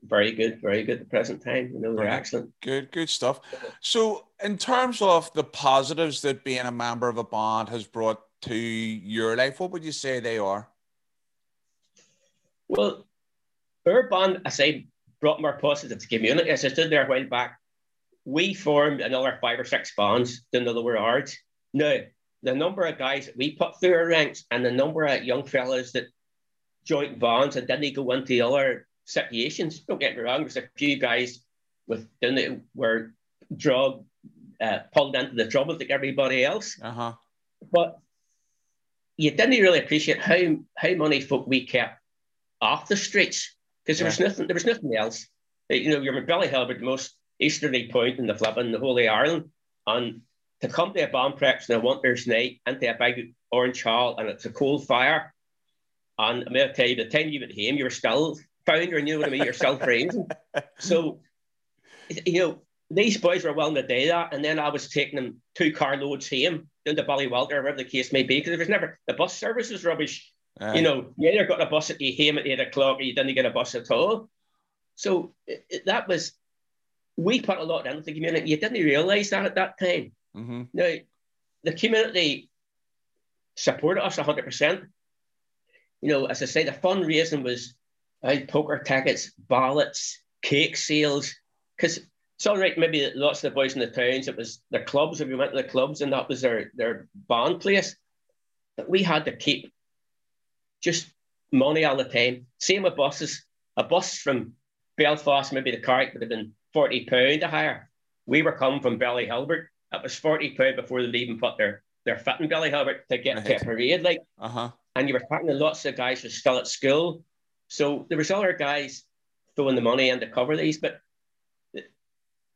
very good at the present time. You know, they're excellent. Good stuff. So in terms of the positives that being a member of a band has brought to your life, what would you say they are? Well, our band, I say, brought more positive to community. As I stood there a while back, we formed another 5 or 6 bands down the lower Ards. Now, the number of guys that we put through our ranks and the number of young fellas that joint bonds and didn't go into other situations. Don't get me wrong, there's a few guys were drug pulled into the trouble like everybody else. But you didn't really appreciate how many folk we kept off the streets, because there was nothing else. You know, you're Ballyhalbert, the most easterly point in the flipping the whole of Ireland, and to come to a band practice on a winter's night into a big orange hall, and it's a cold fire. And I may tell you, the time you went home, you were still founder, you know what I mean? You're still freezing. So, you know, these boys were willing to do that. And then I was taking them 2 carloads home, down to Ballywalter, wherever the case may be, because there was never, the bus service was rubbish. You know, you either got a bus at your home at 8 o'clock, or you didn't get a bus at all. So we put a lot into the community. You didn't realise that at that time. Now, the community supported us 100%. You know, as I say, the fundraising was poker tickets, ballots, cake sales, because it's all right, maybe lots of the boys in the towns, it was their clubs, if you went to the clubs, and that was their band place. But we had to keep just money all the time. Same with buses. A bus from Belfast, maybe to Carrick, would have been £40 to hire. We were coming from Ballyhalbert. It was £40 before they'd even put their foot in Ballyhalbert to get to a parade. Like. And you were talking to lots of guys who were still at school. So there was other guys throwing the money in to cover these, but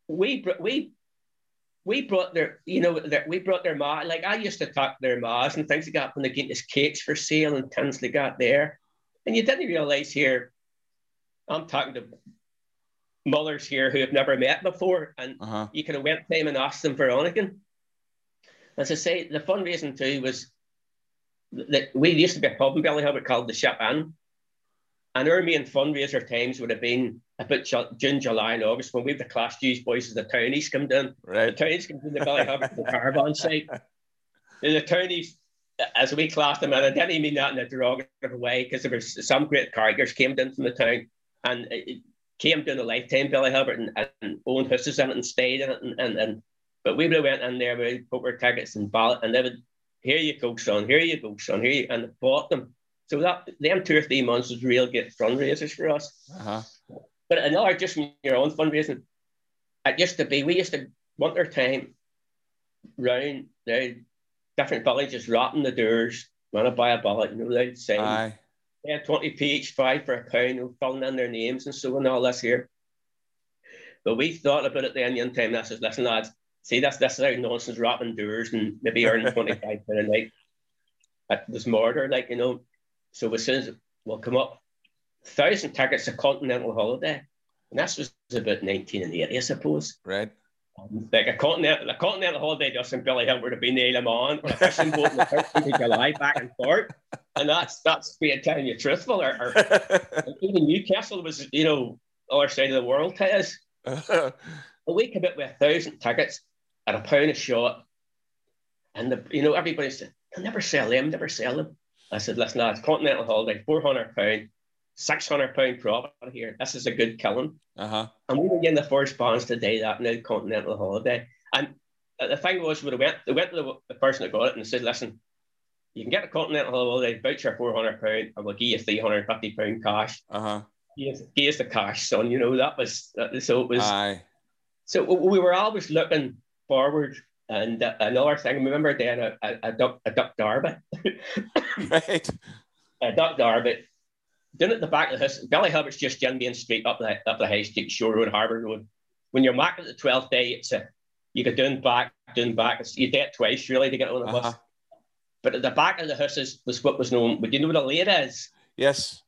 we brought their, you know, we brought their ma. Like, I used to talk to their ma's and things like that when they get these cakes for sale and tins they got there. And you didn't realise here, I'm talking to mothers here who have never met before, and you could have went to them and asked them for Onigan. As I say, the fundraising too was that we used to be a pub in Ballyhalbert called the Ship Inn, and our main fundraiser times would have been about June, July, and August when we had the Class D's boys of the townies come down. Right. The townies come down to Ballyhalbert, the caravan site. The townies, as we classed them, and I didn't mean that in a derogatory way, because there was some great carriers came down from the town and it came down a lifetime Ballyhalbert and owned houses in it and stayed in it. But we would have went in there with poker tickets and ballot, and they would, here you go, son, here you go, son, here you, and bought them. So that them 2 or 3 months was real good fundraisers for us. But another, just from your own fundraising, it used to be, we used to winter time round the different villages, rotting the doors, want to buy a ballot, you know, they'd say, they had 20p each, £5 for £1, filling in their names and so on, all this here. But we thought about it then in time, and I says, listen lads, see, that's how nonsense, rotting doors and maybe earning £25 a night. It was murder, like, you know. So as soon as we'll come up, 1,000 tickets a continental holiday. And this was about 1980, I suppose. Right. Like a continental holiday just in Ballyhalbert would have been the Isle of Man or a fishing boat on the 13th of July back and forth. And that's being telling you truthful. Or even Newcastle was, you know, other side of the world to us. But we came up with 1,000 tickets at £1 a shot. And, you know, everybody said, I'll never sell them, never sell them. I said, listen, lads, continental holiday, £400, £600 profit here. This is a good killing. And we were getting the first bands to do that now, continental holiday. And the thing was, they went to the person that got it and said, listen, you can get a continental holiday voucher, £400, and we'll give you £350 cash. Give us the cash, son. You know, that was, so it was. So we were always looking forward. And another thing, I remember then a duck derby. Right. A duck derby. Down at the back of the house, Ballyhalbert's just down Main Street, up the High Street, Shore Road, Harbour Road. When you're back at the 12th day, it's you go down back. You do it twice, really, to get on the bus. But at the back of the houses was what was known. But you know what a lane is? Yes.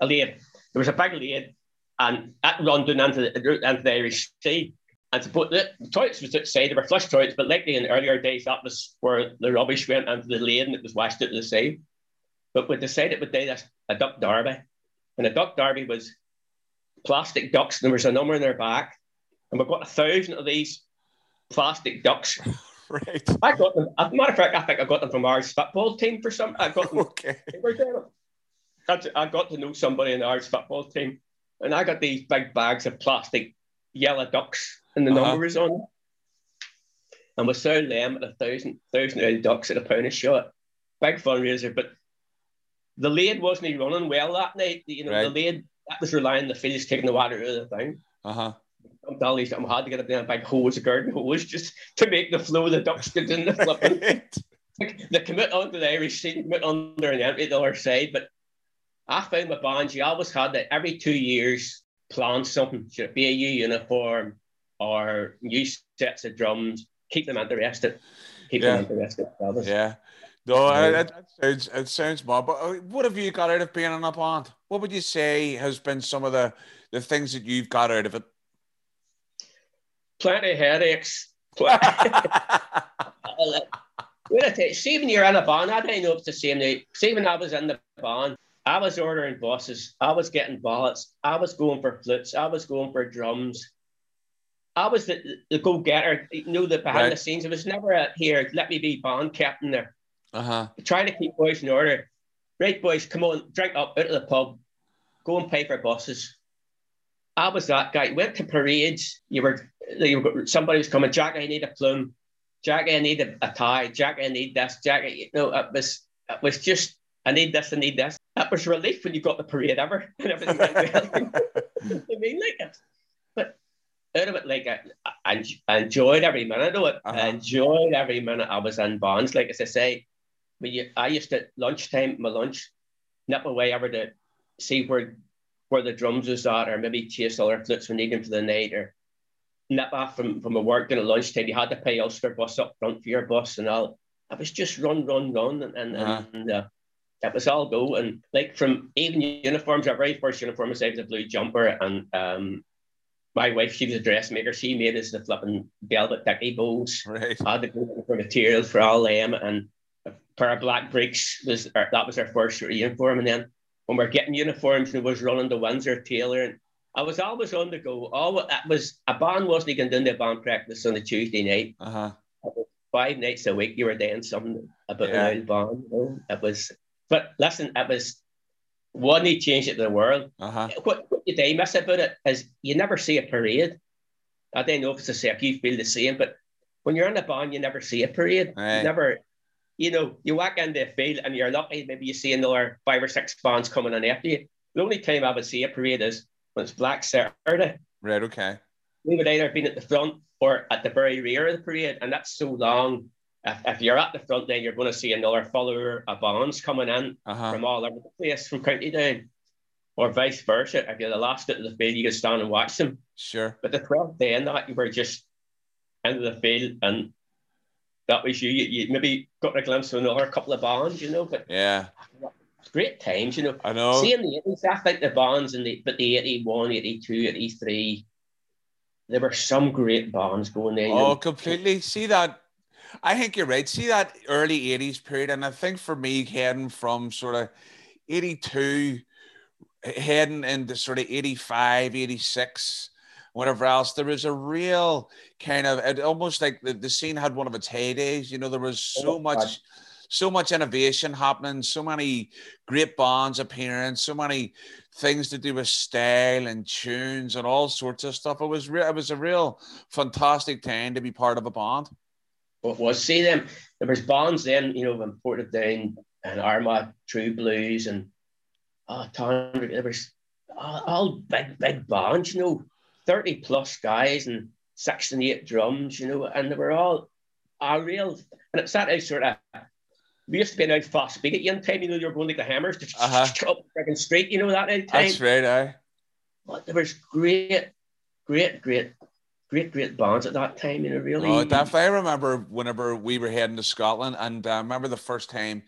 A lane. There was a big lane, and that run down into the Irish Sea. And the toilets was outside, they were flush toilets, but likely in earlier days, that was where the rubbish went into the lane and it was washed out to the sea. But we decided we'd do this, a duck derby. And a duck derby was plastic ducks, and there was a number in their back. And we've got 1,000 of these plastic ducks. Right. I got them, as a matter of fact, I think I got them from Ards football team for some. I got them. Okay. I got to know somebody in the Ards football team, and I got these big bags of plastic yellow ducks. And the number was on. And we sold them at 1,000 ducks at £1 a shot. Big fundraiser. But the lead wasn't running well that night. You know, right. The lead, that was relying on the fields taking the water out of the thing. I had to get up there and big hose, a garden hose, just to make the flow of the ducks get in the flipping. They come out onto the Irish Sea, come out under and empty the other side. But I found my band, you always had that every 2 years plan something. Should it be a new uniform? Or new sets of drums, keep them interested. No, it sounds mob. But what have you got out of being in a band? What would you say has been some of the things that you've got out of it? Plenty of headaches. See, when you're in a band, I don't know if it's the same day. See, when I was in the band, I was ordering buses, I was getting ballots, I was going for flutes, I was going for drums. I was the go-getter, you know, the behind the scenes. It was never here, let me be band captain there. Trying to keep boys in order. Right, boys, come on, drink up, out of the pub, go and pay for buses. I was that guy. Went to parades. You were somebody was coming. Jackie, I need a plume. Jackie, I need a tie. Jackie, I need this. Jackie, you know, it was just I need this. I need this. That was relief when you got the parade ever and everything went well. I mean, like it, but out of it, like I enjoyed every minute of it. Uh-huh. I enjoyed every minute I was in bands. Like as I say, I used to lunchtime, my lunch, nip away ever to see where the drums was at, or maybe chase other flutes we needed for the night, or nip off from my work and at lunchtime. You had to pay Ulster bus up front for your bus, and all. I was just run, and it was all go. And like from even uniforms, our very first uniform was a blue jumper, and my wife, she was a dressmaker. She made us the flipping velvet dicky bows. Right. I had to go for materials for all them, and a pair of black breeks was our first uniform, and then. When we're getting uniforms, and was running to Windsor Taylor, and I was always on the go. A band wasn't even doing the band practice on a Tuesday night. Uh-huh. 5 nights a week, you were doing something about an old band. You know? One, he changed it to the world. Uh-huh. What you do miss about it is you never see a parade. I don't know if it's the same. You feel the same, but when you're in a band, you never see a parade. Right. You never. You know, you walk into a field and you're lucky, maybe you see another 5 or 6 bands coming in after you. The only time I would see a parade is when it's Black Saturday. Right, okay. We would either have been at the front or at the very rear of the parade, and that's so long. If you're at the front, then you're going to see another follower of bands coming in from all over the place, from county down, or vice versa. If you're the last at the field, you could stand and watch them. Sure. But the 12th day in that, you were just into the field and... That was you maybe got a glimpse of another couple of bands, you know, but yeah, great times, you know. I know. Seeing the 80s, I think the bands but the 81, 82, 83, there were some great bands going there. Oh, completely. See that. I think you're right. See that early 80s period. And I think for me, heading from sort of 82, heading into sort of 85, 86, whatever else, there was a real kind of almost like the scene had one of its heydays. You know, there was so much innovation happening, so many great bands appearing, so many things to do with style and tunes and all sorts of stuff. It was a real fantastic time to be part of a band. Well, see them. There was bands then, you know, when Portaferry and Armagh, True Blues, and there was all big bands, you know. 30 plus guys and 6 and 8 drums, you know, and they were all a real, and it's that out sort of, we used to be an out fast speed at young time, you know, you were going like the hammers to up the freaking street, you know, that out time. That's right, aye. But there was great bands at that time, you know, really. Oh, definitely. I remember whenever we were heading to Scotland, and I remember the first time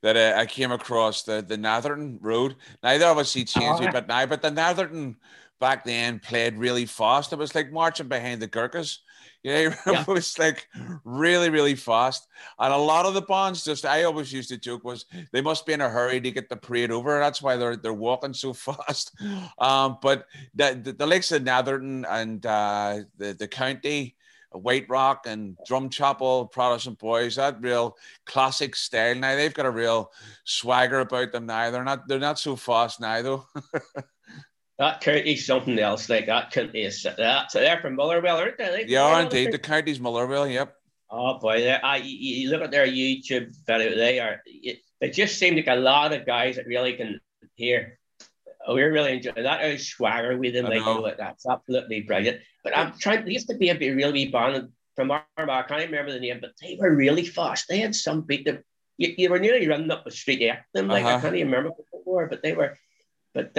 that I came across the Netherton Road. Now, they obviously changed a bit now, but the Netherton back then played really fast. It was like marching behind the Gurkhas. Yeah, it was like really, really fast. And a lot of the bands I always used to joke was they must be in a hurry to get the parade over. That's why they're walking so fast. But the likes of Netherton and the County, White Rock and Drumchapel, Protestant Boys, that real classic style. Now they've got a real swagger about them now. They're not so fast now though. That county's something else. Like that county is that. So they're from Motherwell, aren't they? Like, yeah, indeed. The county's Motherwell. Yep. Oh boy, you look at their YouTube video. They just seem like a lot of guys that really can hear. We're really enjoying that. Our swagger with them, that's absolutely brilliant. But I'm trying. They used to be a real wee band from Armagh. I can't remember the name, but they were really fast. They had some beat them. You were nearly running up the street after them. Like I can't even remember before, but they were. But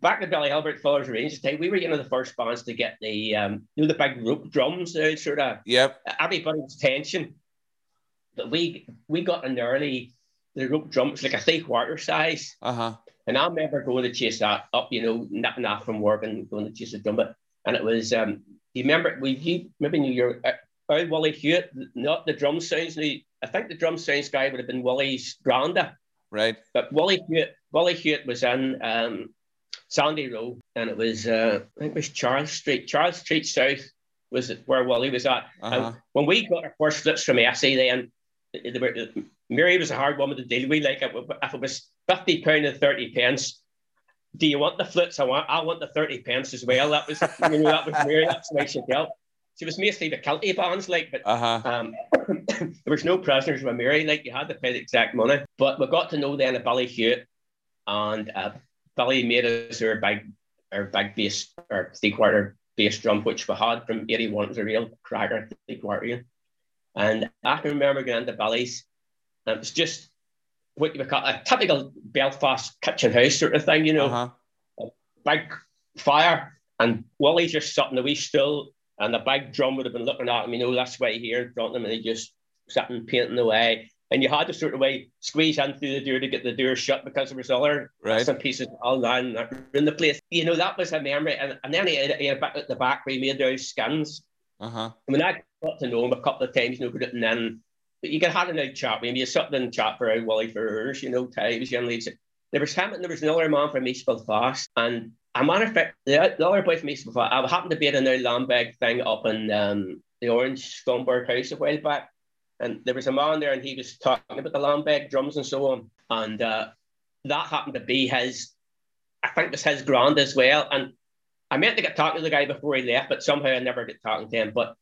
back at Ballyhalbert Followers of Rangers, we were, you know, the first bands to get the, you know, the big rope drums, sort of. Yep. Everybody's tension. But we got an early, the rope drums, like a 3/4 size. Uh-huh. And I remember going to chase that up, you know, nipping off from work and going to chase the drum. And it was, you remember, maybe knew your, Wally Hewitt, not the drum sounds. I think the drum sounds guy would have been Wally's granda. Right. But Wally Hewitt was in Sandy Row, and it was, I think it was Charles Street. Charles Street South was where Wally was at. Uh-huh. And when we got our first flips from Essie, then Mary was a hard woman to deal with. Like, if it was £50 and 30 pence, do you want the flits? I want the 30 pence as well. That was, you know, that was really, that's the way she felt. She was mostly the county bands, like, but there was no prisoners with Mary, like, you had to pay the exact money. But we got to know then a Billy Hewitt, and Billy made us our three-quarter bass drum, which we had from 81. It was a real cracker three-quarter. And I can remember going to Billy's, and it was just what you call a typical Belfast kitchen house sort of thing, you know. A big fire, and Wally's just sat on the wee stool, and the big drum would have been looking at him, you know, this way here in front of him, and he just sitting painting away. And you had to sort of way squeeze in through the door to get the door shut, because there was other some pieces all down in the place. You know, that was a memory. And then he back at the back, we made those skins. And when I got to know him a couple of times, you know, put it in, and you could have a night chat with him. You sat and chat for Wally for hours, you know, times. There was him, and there was another man from East Belfast, and a matter of fact, the other boy from East Belfast, I happened to be at an old Lambeg thing up in the Orange Scumberg House a while back, and there was a man there, and he was talking about the Lambeg drums and so on, and that happened to be his, I think it was his grand as well, and I meant to get talking to the guy before he left, but somehow I never got talking to him. But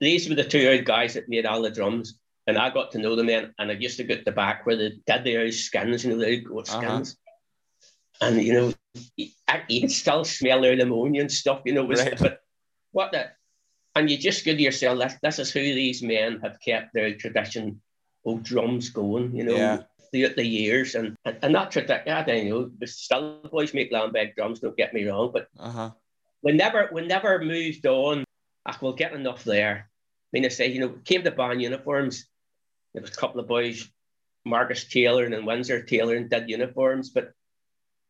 these were the two old guys that made all the drums, and I got to know them then, and I used to go to the back where they did their skins, you know, the goat skins. And, you know, you can still smell their ammonia and stuff, you know. But what the... And you just go to yourself, this is who these men have kept their tradition of drums going, you know, throughout the years. And that tradition, I don't know, but still boys make Lambeg drums, don't get me wrong, but we never moved on. I will get enough there. I mean, I say, you know, came to band uniforms. There was a couple of boys, Marcus Taylor and Windsor Taylor, and did uniforms, but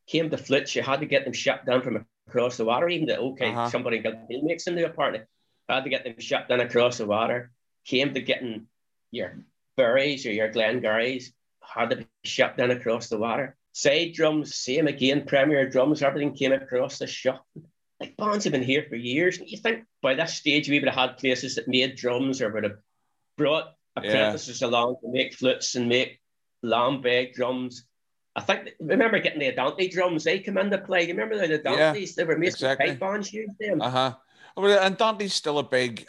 came to flutes, you had to get them shipped down from across the water, even though, somebody got the mix into a partner. I had to get them shipped down across the water. Came to getting your Burries or your Glengarries, had to be shipped down across the water. Side drums, same again, premier drums, everything came across the shop. Like, bands have been here for years. You think by this stage we would have had places that made drums, or would have brought apprentices along to make flutes and make Lambeg drums. I think, remember getting the Adante drums, they come into play. You remember the Adantes? They were making pipe bands, used them. And Dante's still a big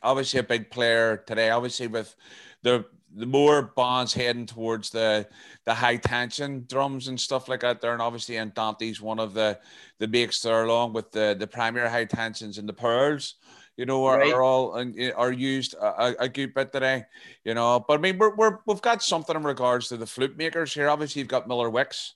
player today, obviously, with the more bands heading towards the high tension drums and stuff like that there. And obviously, and Dante's one of the bakes there, along with the primary high tensions and the pearls, you know, are all used a good bit today, you know. But I mean, we've got something in regards to the flute makers here. Obviously, you've got Miller Wicks,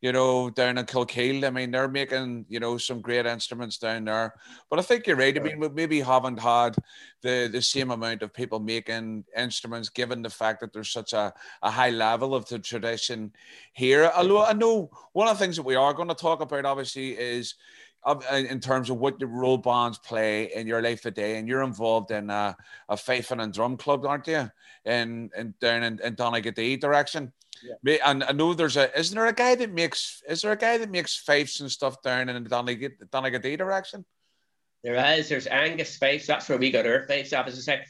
you know, down in Kilkeel. I mean, they're making, you know, some great instruments down there. But I think you're right. I mean, we maybe haven't had the same amount of people making instruments, given the fact that there's such a high level of the tradition here. Although I know one of the things that we are going to talk about, obviously, is in terms of what the role bands play in your life today. And you're involved in a fife and drum club, aren't you? And down in Donegady direction. Yeah. And I know is there a guy that makes fifes and stuff down in the Donegady direction? There is. There's Angus Fifes. That's where we got our fifes off. As I say,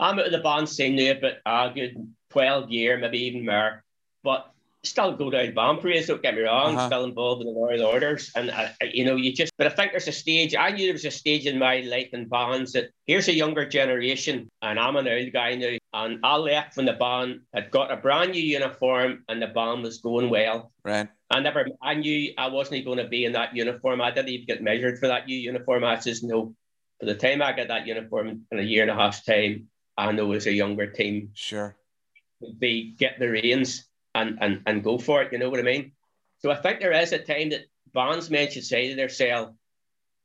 I'm out of the band scene now, but a good 12 year, maybe even more. But still go down band parades, don't get me wrong. Still involved in the royal orders. And, you know, you just... But I think there's a stage... I knew there was a stage in my life in bands that here's a younger generation, and I'm an old guy now. And I left when the band had got a brand new uniform, and the band was going well. Right. I knew I wasn't going to be in that uniform. I didn't even get measured for that new uniform. I says, no. By the time I got that uniform in a year and a half's time, I know as a younger team, sure, they get the reins and go for it. You know what I mean? So I think there is a time that bandsmen should say to themselves,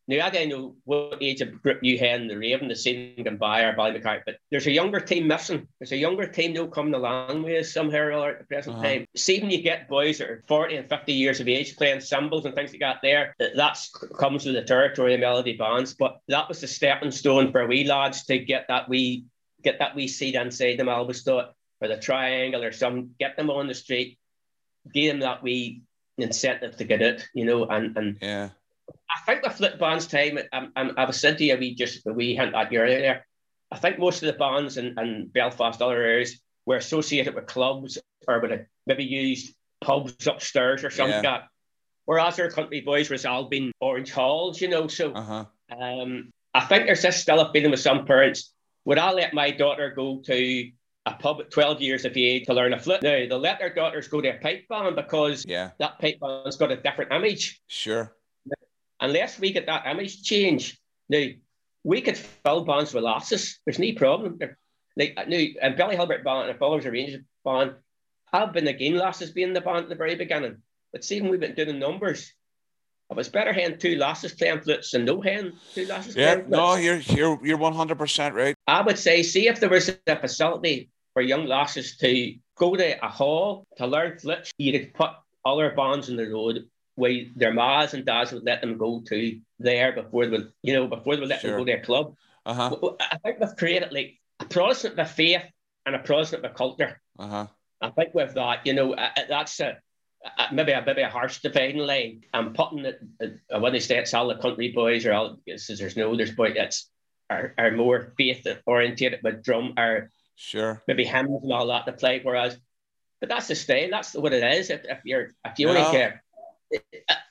now, I don't know what age of group you had in the Raven, the Seaman can buy or Ballymacart, but there's a younger team missing. There's a younger team no coming along with us somehow or other at the present time. See, when you get boys that are 40 and 50 years of age playing cymbals and things like that there, that comes with the territory of melody bands. But that was the stepping stone for wee lads to get that wee seat inside them, I always thought, or the triangle or some, get them on the street, give them that wee incentive to get it, you know, and I think the flute band's time, I was saying to you a wee hint at you earlier there, I think most of the bands in Belfast, other areas, were associated with clubs, or with maybe used pubs upstairs or something like that. whereas our country boys was all been Orange Halls, you know. So I think there's this still a feeling with some parents, would I let my daughter go to a pub at 12 years of age to learn a flute? No, they'll let their daughters go to a pipe band because that pipe band's got a different image. Sure. Unless we get that image change. Now, we could fill bands with lasses. There's no problem. And Ballyhalbert Band and Followers of Rangers Band, I've been again lasses being the band at the very beginning. But see, when we've been doing numbers, it was better having two lasses playing flutes than no having two lasses playing flutes. No, you're 100% right. I would say, see if there was a facility for young lasses to go to a hall to learn flutes, you could put other bands on the road where their mas and dads would let them go to there before they would let them go to a club. I think we've created like a Protestant with faith and a Protestant with culture. I think with that, you know, that's maybe a harsh dividing line. I'm putting it when they say it's all the country boys or all there's boys that's are more faith oriented with drum or maybe hymns and all that to play. But that's the style. That's what it is. If you only care.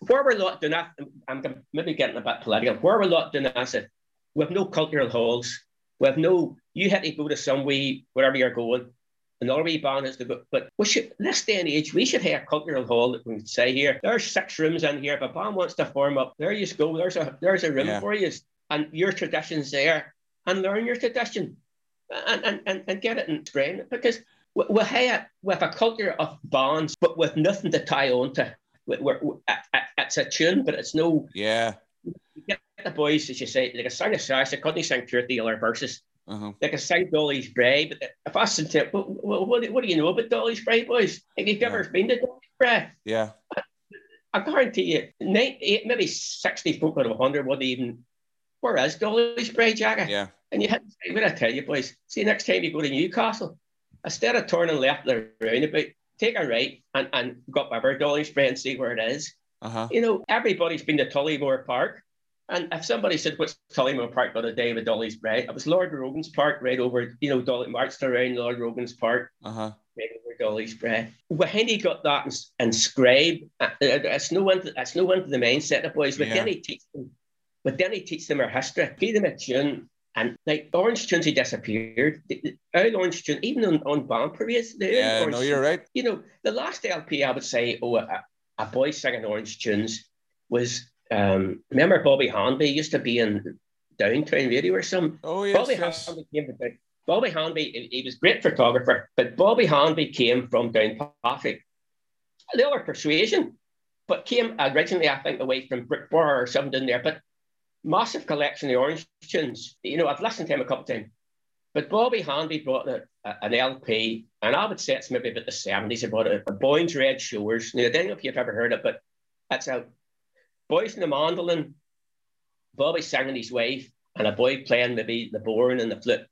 Where we're not doing that, I'm maybe getting a bit political. Where we're not doing that, I said, we have no cultural halls. We have no. You had to go to some wee wherever you're going. Another wee band is to go. But we should, this day and age, we should have a cultural hall that we can say here. There's 6 rooms in here. If a band wants to form up, there you go. There's a room for you, and your tradition's there, and learn your tradition, and get it and train it, because we have a culture of bands, but with nothing to tie on to. It's a tune, but it's no. Yeah. You get the boys, as you say, they can sing a sash. They couldn't sing 30 other verses. They can sing Dolly's Bray, but if I said to them, what do you know about Dolly's Bray, boys? If you've ever been to Dolly's Bray, I guarantee you, 60 folk out of 100 wouldn't even. Where is Dolly's Bray, Jackie? Yeah. And you had to say, what I tell you, boys, see, next time you go to Newcastle, instead of turning left the roundabout, take a right and go up over Dolly's Bray and see where it is. You know, everybody's been to Tullymore Park. And if somebody said, what's Tullymore Park got a day with Dolly's Bray? It was Lord Rogan's Park right over, you know, Dolly marched around Lord Rogan's Park, right over Dolly's Bray. When he got that inscribed, that's no one to the mindset of boys. But then he teaches them, our history, give them a tune. And like Orange Tunes, he disappeared. The Orange Tunes, even on band parades. You're right. You know, the last LP I would say, a boy singing Orange Tunes was, remember Bobby Hanby used to be in Downtown Radio or something? Oh, yes. Bobby Hanby, he was a great photographer, but Bobby Hanby came from Downpatrick. A little persuasion, but came originally, I think, away from Brickbar or something in there, but massive collection of Orange Tunes. You know, I've listened to him a couple of times. But Bobby Handy brought an LP, and I would say it's maybe about the 70s, about a Boyne's Red Shores. Now, I don't know if you've ever heard it, but that's a boys in the mandolin, Bobby singing his wife, and a boy playing maybe the bourne and the flute.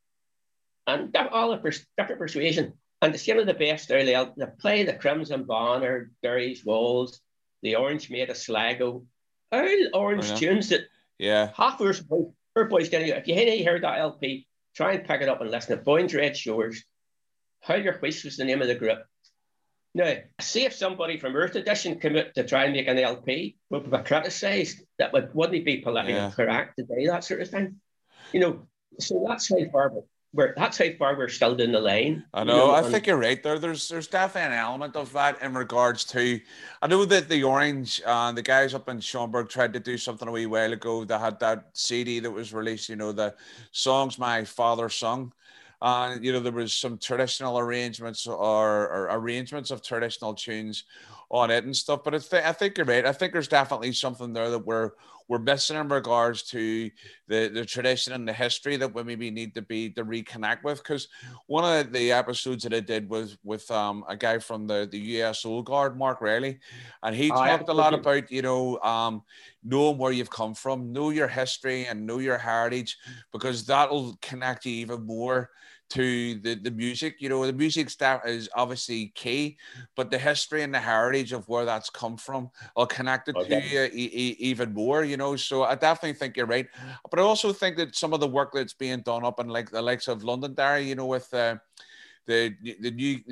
And all of different persuasion. And it's, you know, the best early, they play the Crimson Banner, Derry's Walls, the Orange Maid of Sligo, all Orange Tunes that. Yeah. Half of our boys, if you hadn't heard that LP, try and pick it up and listen to Boyne's Red Shores. How Your Hoist was the name of the group. Now, see if somebody from Earth Edition came out to try and make an LP, would be criticised. That wouldn't be politically correct today, that sort of thing. You know, so that's how far we're still down the line. I know. You know, I think you're right there. There's definitely an element of that in regards to, I know that the Orange and the guys up in Schomburg tried to do something a wee while ago. They had that CD that was released, you know, the songs my father sung. You know, there was some traditional arrangements or arrangements of traditional tunes on it and stuff. But I think you're right. I think there's definitely something there that we're missing in regards to the tradition and the history that we maybe need to reconnect with. Because one of the episodes that I did was with a guy from the US Old Guard, Mark Riley, and he talked a lot about, you know, knowing where you've come from, know your history and know your heritage, because that'll connect you even more to the music. You know, the music stuff is obviously key, but the history and the heritage of where that's come from are connected to you even more, you know. So I definitely think you're right. But I also think that some of the work that's being done up in like the likes of Londonderry, you know, with the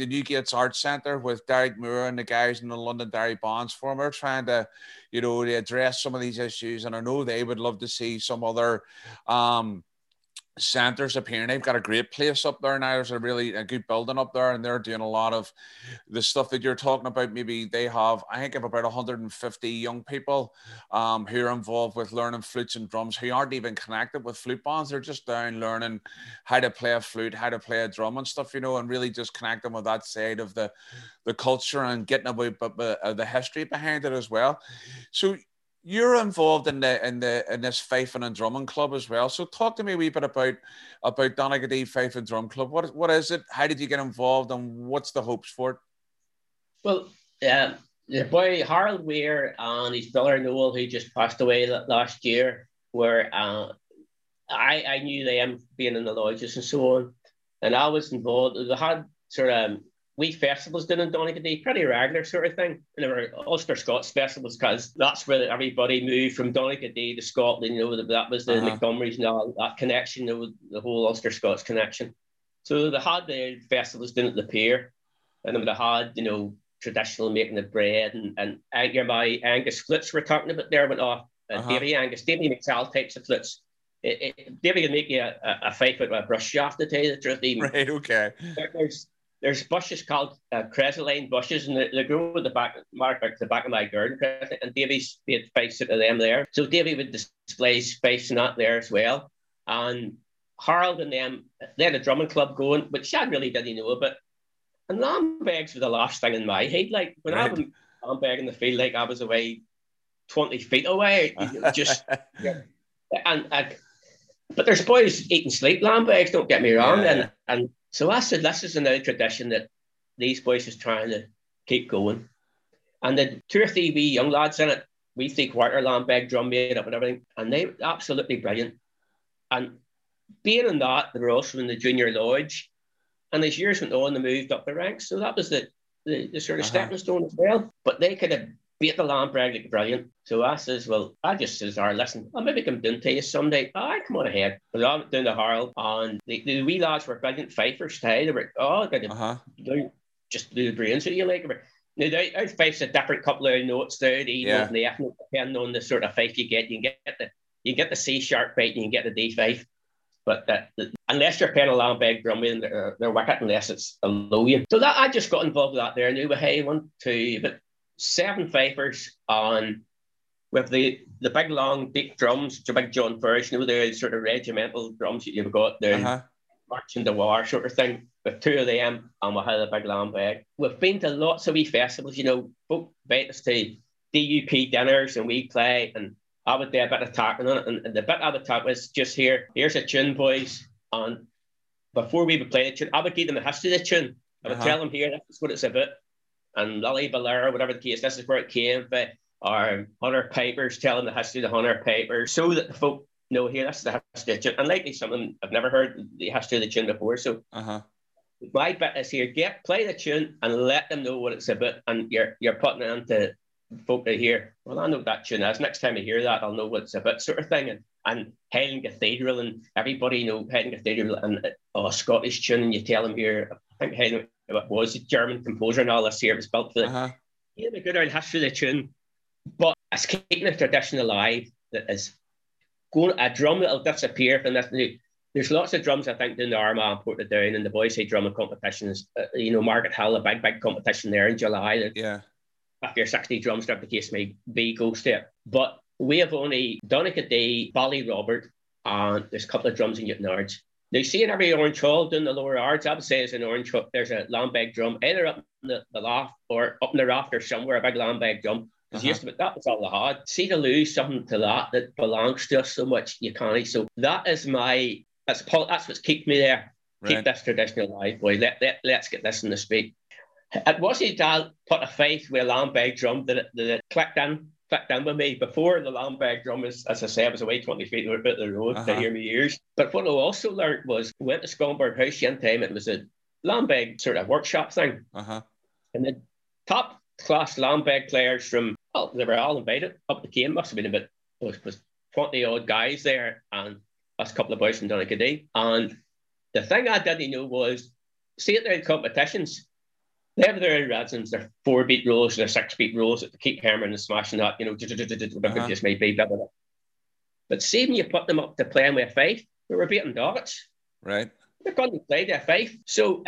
Newgate's Arts Centre with Derek Moore and the guys in the Londonderry Bonds Forum are trying to, to address some of these issues. And I know they would love to see some other centres appearing. They've got a great place up there now. There's a really good building up there, and they're doing a lot of the stuff that you're talking about. Maybe they have, I think, about 150 young people who are involved with learning flutes and drums, who aren't even connected with flute bands. They're just down learning how to play a flute, how to play a drum and stuff, and really just connecting with that side of the culture and getting a bit of the history behind it as well. So you're involved in this Fife and Drumming Club as well. So talk to me a wee bit about Donegady Fife and Drum Club. What is it? How did you get involved, and what's the hopes for it? Well, the boy Harold Weir and his brother Noel, who just passed away last year, were I knew them being in the lodges and so on, and I was involved. They had sort of wee festivals down in Donegady, pretty regular sort of thing. And there were Ulster Scots festivals, because that's where everybody moved from Donegady to Scotland. That was the Montgomerys and all that connection, the whole Ulster Scots connection. So they had the festivals down at the pier, and they had, traditional making of bread, and my Angus flutes we're talking about there went off. Davy McTell types of flutes. Davy can make you a fife with a brush shaft, to tell you the truth. Right, okay. There's bushes called cresoline bushes, and they grow at the back of my garden. And Davy's made fifes out of them there. So Davy would display his fifes and that there as well. And Harold and them, they had a drumming club going, which I really didn't know about. And lambegs were the last thing in my head. Like when I was lambegging the field, like I was away 20 feet away. But there's boys eating sleep lambegs, don't get me wrong. Yeah. And so I said, this is another tradition that these boys is trying to keep going. And then two or three wee young lads in it, wee three-quarter lambeg drum made up and everything, and they were absolutely brilliant. And being in that, they were also in the junior lodge. And as years went on, they moved up the ranks. So that was the sort of stepping stone as well. But they could have beat the lambeg like brilliant. So I says, well, I just says, all right, listen, I'll maybe come down to you someday. All right, come on ahead. But I went down to Harold, and the wee lads were brilliant fifers today. They were, just do the brains of you like. Now, our fife's a different couple of notes there, the E note and the F note, depending on the sort of fife you get. You can get the C sharp bite, and you can get the D fife. But unless you're playing a lambeg drum, they're wicked unless it's a low end. So I just got involved with that there. I knew, hey, 1, 2, but 7 fifers on with the big long deep drums, the big John Burch, the sort of regimental drums that you've got there, marching the war sort of thing. With 2 of them, and we had a big lambeg. We've been to lots of wee festivals, folk invite us to DUP dinners, and we play, and I would do a bit of tapping on it, and the bit I would tap was just here's a tune, boys, and before we would play the tune, I would give them the history of the tune. I would tell them, here, that's what it's about. And Lolly Bolero, whatever the case, this is where it came from. Or Hunter Pipers, telling the history of the Hunter Pipers, so that the folk know, here, that's the history of the tune. And likely someone I've never heard the history of the tune before. So my bit is here, play the tune and let them know what it's about. And you're putting it into folk to hear, well, I know what that tune is. Next time I hear that, I'll know what it's about, sort of thing. And Highland Cathedral, and everybody knows Highland Cathedral, and a Scottish tune, and you tell them here, I think Highland was a German composer and all this here, it was built for the good old history of the tune. But it's keeping a tradition alive that is going, a drum that'll disappear from this. There's lots of drums, I think, in the Armagh and Portadown, and the Boys Say drumming competitions, Market Hill, a big competition there in July. Yeah. After 60 drums, whatever the case may be, goes to it. But we have only Donegady, Ballyhalbert, and there's a couple of drums in Newton Ards. Now, you see in every Orange Hall down the lower Ards, I would say there's a lambeg drum, either up in the loft or up in the rafter somewhere, a big lambeg drum. But that was all I had. See, to lose something to that belongs to us so much, you can't. So that is that's what's kept me there. Right. Keep this tradition alive, boy. Let's get this in the street. It wasn't that put a faith with a lambeg drum that clicked in with me before the lambeg drum was, as I said, I was away 20 feet a bit of the road to hear me ears. But what I also learned was, we went to Scumberg House one time. It was a lambeg sort of workshop thing. And the top class lambeg players from, well, they were all invited up the game. Must have been about 20 odd guys there, and us a couple of boys from Donegady. And the thing I didn't know was state round competitions, they're their radsins, their 4-beat rolls, their 6-beat rolls that they keep hammering and smashing that, you know, it just may be. But see, when you put them up to playing with a fife, they were beating doggets. Right. They couldn't play their fife. So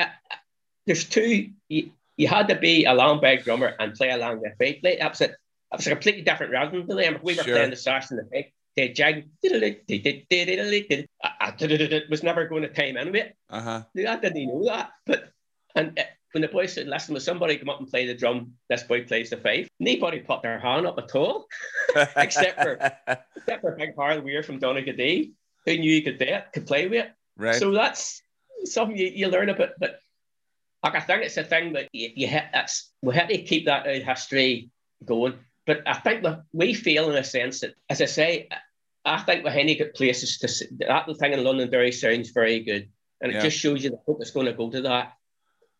there's two, you had to be a long bag drummer and play along with a fife. That was a completely different radsin to them. We were playing the sash and the fife. They jigged. It was never going to time in with it. I didn't know that. When the boys said, listen, will somebody come up and play the drum, this boy plays the fife, nobody put their hand up at all, except for Big Harry Weir from Donegady, who knew he could do it, could play with it. Right. So that's something you learn about. But like, I think it's a thing that we have to keep that out of history going. But I think we feel in a sense that, as I say, I think Mahoney got places to see. That thing in Londonderry sounds very good. And it just shows you the hope it's going to go to that.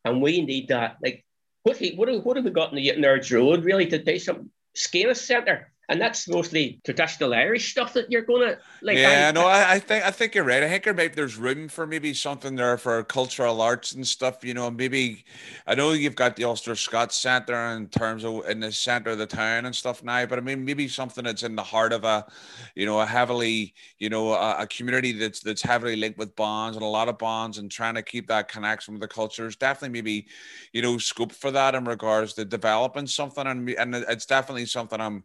And we need that. Like, what have we got in the Nerds Road, really, to do some Skegness Centre? And that's mostly traditional Irish stuff that you're going to... like. Yeah, I think you're right. I think there's room for maybe something there for cultural arts and stuff, you know, maybe... I know you've got the Ulster Scots Centre in the centre of the town and stuff now, but I mean, maybe something that's in the heart of a community that's heavily linked with bonds and a lot of bonds and trying to keep that connection with the cultures. Definitely maybe, you know, scope for that in regards to developing something. And it's definitely something I'm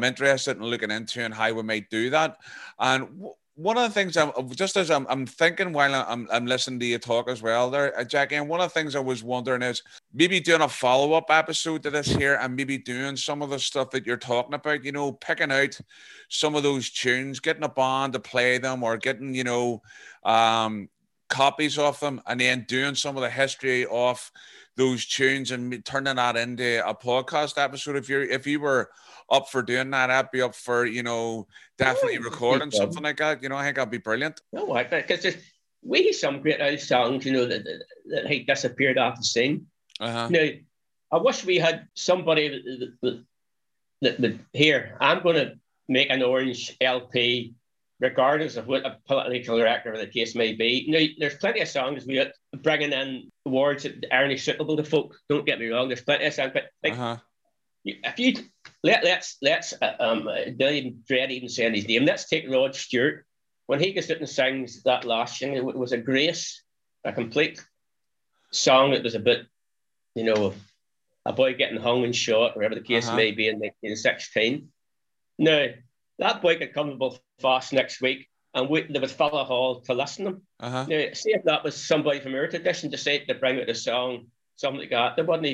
interested in looking into and how we might do that. And one of the things I'm thinking while I'm listening to you talk as well there, Jackie, and one of the things I was wondering is maybe doing a follow-up episode to this here and maybe doing some of the stuff that you're talking about, you know, picking out some of those tunes, getting a band to play them or getting, you know, copies of them and then doing some of the history of those tunes and turning that into a podcast episode. If you were up for doing that, I'd be up for, you know, definitely recording something like that. You know, I think that'd be brilliant. No, I think because we have some great old songs, you know, that had disappeared off the scene. Now, I wish we had somebody that would hear, I'm going to make an orange LP regardless of what a political director or the case may be. Now, there's plenty of songs we are bringing in words that aren't suitable to folk. Don't get me wrong. There's plenty of songs, but like, if you don't dread even saying his name. Let's take Rod Stewart when he gets out and sings that last thing. It was a grace, a complete song that was a bit, you know, a boy getting hung and shot, whatever the case may be, in 1916. Now, that boy could come to Belfast next week and there was Falla Hall to listen to him. Now, see if that was somebody from our tradition decided to bring out a song, something like that. They wouldn't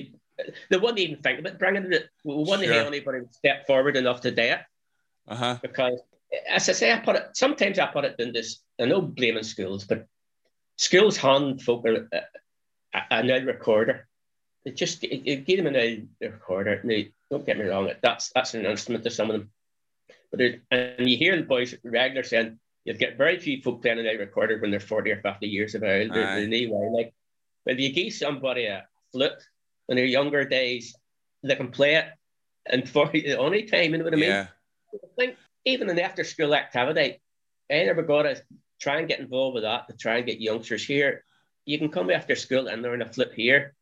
even think about bringing it. We wouldn't hear anybody step forward enough to do it. Because, as I say, I put it in this, I know blaming schools, but schools hand folk an old recorder. They just give them an old recorder. Now, don't get me wrong, that's an instrument to some of them. But and you hear the boys regular saying, you'll get very few folk playing an old recorder when they're 40 or 50 years of age. Like, but if you give somebody a flute, in their younger days, they can play it and for the only time, you know what I mean? I think even an after school activity, I never got to try and get involved with that, to try and get youngsters here. You can come after school and learn a flute here.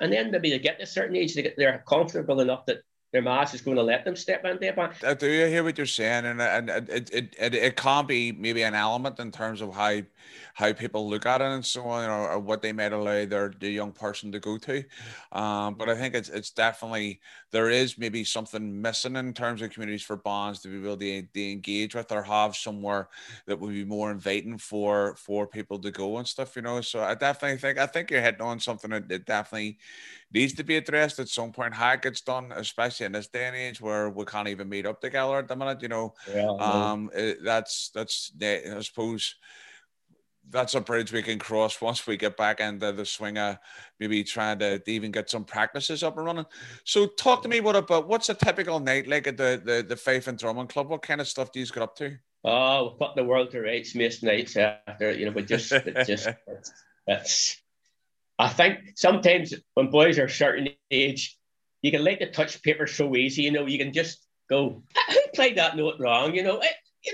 And then maybe they get to a certain age, they're comfortable enough that their mass is going to let them step in there. I do hear what you're saying, and it can be maybe an element in terms of how people look at it and so on, or what they might allow the young person to go to. But I think it's definitely, there is maybe something missing in terms of communities for bands to be able to engage with or have somewhere that would be more inviting for people to go and stuff, you know. So I think you're hitting on something that definitely needs to be addressed at some point, how it gets done, especially in this day and age where we can't even meet up together at the minute, you know. I suppose that's a bridge we can cross once we get back into the swing of maybe trying to even get some practices up and running. So talk to me about what's a typical night like at the Faith and Drumming Club? What kind of stuff do you get up to? Oh, we'll put the world to rights most nights after, you know, but I think sometimes when boys are a certain age, you can let the touch paper so easy, you know, you can just go, who played that note wrong? You know,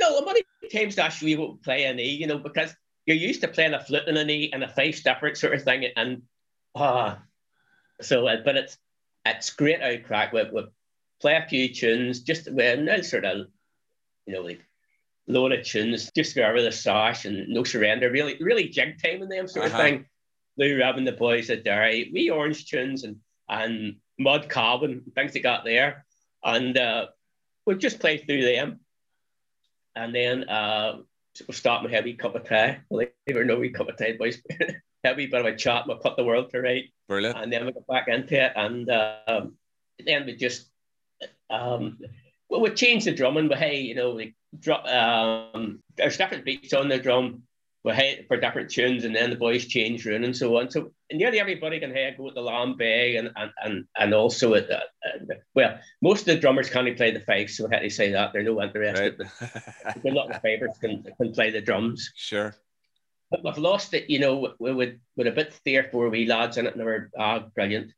how many times that you won't play an E, you know, because you're used to playing a flute and an E and a fife's different sort of thing. And But it's great outcrack. We play a few tunes, just no sort of, like load of tunes, just go over the sash and No Surrender, really jig time and them sort of thing. Lou Robb and the boys at Derry, wee Orange tunes and Mud Cabin, things they got there. And we just play through them. And then we'll start my heavy cup of tea. Believe it or no, wee cup of tea, boys. Heavy bit of a chat, we'll put the world to right. Brilliant. And then we go back into it. And then we just, we change the drumming. But hey, we drop, there's different beats on the drum. We hit for different tunes, and then the boys change round and so on. So nearly everybody can hear go at the lambeg and also at the, well, most of the drummers can't play the fifes, so how do you say that? They're no interested. Right. A lot of favourites can play the drums. Sure. But we've lost it, we would a bit 3 or 4 wee lads in it, and they were brilliant.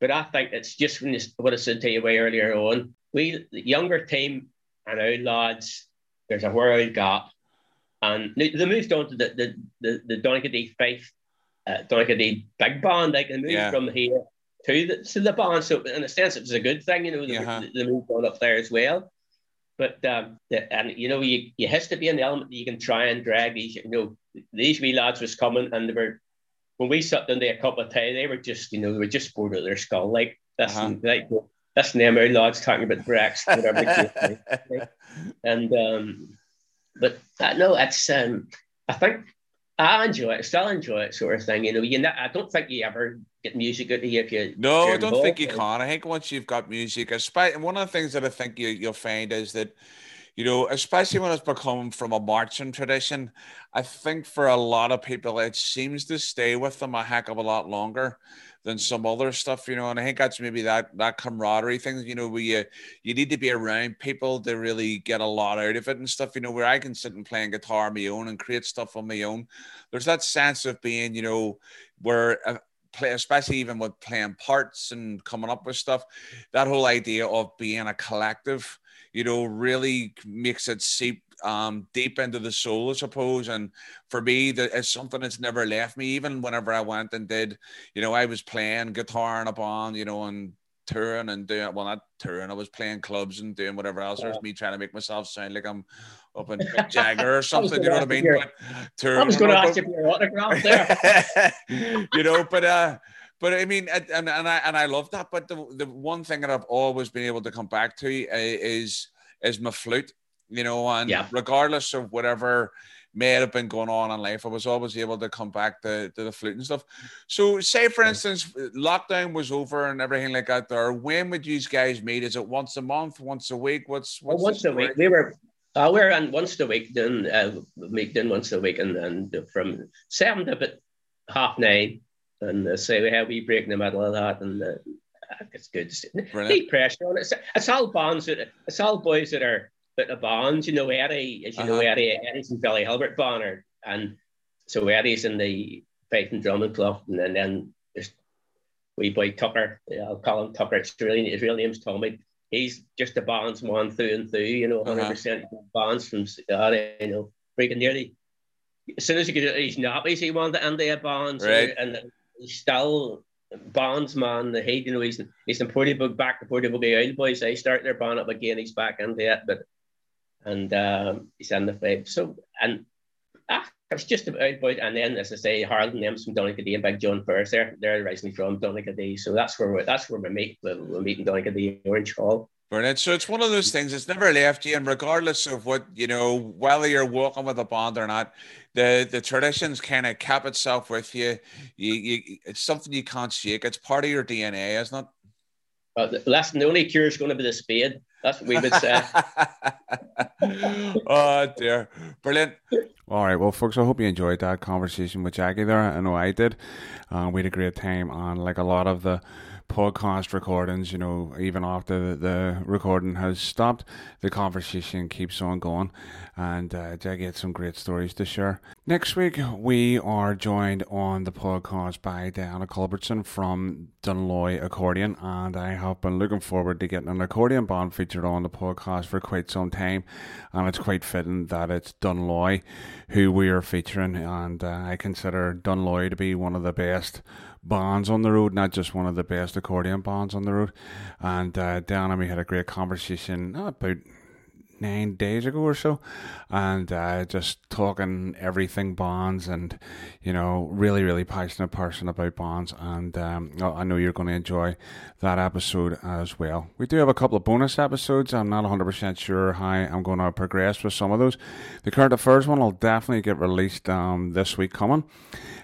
But I think it's just when what I said to you way earlier on, the younger team and our lads, there's a world gap. And they moved on to the Donegady Faith, Donegady Big Band. They moved from here to the band. So in a sense, it was a good thing, they moved on up there as well. But, you has to be an element that you can try and drag these, these wee lads was coming, and they were, when we sat down to a cup of tea, they were just, they were just bored of their skull. Like, that's them old lads talking about Brexit, whatever. And, but no, it's I think I enjoy it, still enjoy it, sort of thing. I don't think you ever get music out of you if you. No, I don't think you can. I think once you've got music, especially one of the things that I think you'll find is that, especially when it's become from a marching tradition, I think for a lot of people it seems to stay with them a heck of a lot longer than some other stuff, and I think that's maybe that camaraderie thing, where you need to be around people to really get a lot out of it and stuff, where I can sit and play guitar on my own and create stuff on my own. There's that sense of being, where especially even with playing parts and coming up with stuff, that whole idea of being a collective, really makes it seep deep into the soul, I suppose. And for me, it's something that's never left me. Even whenever I went and did, I was playing guitar and a band, and touring and doing, well, not touring, I was playing clubs and doing whatever else. Yeah. There's me trying to make myself sound like I'm up in Mick Jagger or something, what I mean? I was going to ask you for your autograph there. But I mean, and I love that. But the one thing that I've always been able to come back to is my flute, and regardless of whatever may have been going on in life, I was always able to come back to the flute and stuff. So say, for instance, lockdown was over and everything like that there, when would you guys meet? Is it once a month, once a week? Once a week. We were on once a week, then meeting once a week, and from 7 to about 9:30. And say we have a wee break in the middle of that, and it's good. Deep pressure on it. It's all bands. It's all boys that are at the bands. Eddie, as you know, Eddie's in Ballyhalbert Band, and so Eddie's in the Faith and Drum Club, and then there's wee boy Tucker. I'll call him Tucker. His real name's Tommy. He's just a bands man through and through. 100% bands from freaking nearly. As soon as he could get his nappies, he wanted to end their bands, right? And still bandsman, the head, he's in Portavogie, back to Portaferry Oil Boys. They start their band up again, he's back into it, but he's in the fight. So it's just about boy, and then as I say, Harold and them from Donegady and Big John Burch, they're originally from Donegady, so that's where we meet. We'll meet in Donegady Orange Hall. Brilliant. So it's one of those things that's never left you, and regardless of what, whether you're walking with a band or not, the traditions kind of cap itself with you. It's something you can't shake. It's part of your DNA, isn't it? Listen, the only cure is going to be the spade. That's what we would say. Oh dear. Brilliant. All right, well folks, I hope you enjoyed that conversation with Jackie there. I know I did. We had a great time on like a lot of the podcast recordings, even after the recording has stopped, the conversation keeps on going, and Jackie had some great stories to share. Next week we are joined on the podcast by Diana Culbertson from Dunloy Accordion, and I have been looking forward to getting an accordion band featured on the podcast for quite some time, and it's quite fitting that it's Dunloy who we are featuring, and I consider Dunloy to be one of the best bands on the road, not just one of the best accordion bands on the road. And Dan and me had a great conversation about 9 days ago or so, and just talking everything bands, and you know, really passionate person about bands, and I know you're going to enjoy that episode as well. We do have a couple of bonus episodes. I'm not 100% sure how I'm going to progress with some of those. The current affairs one will definitely get released this week coming,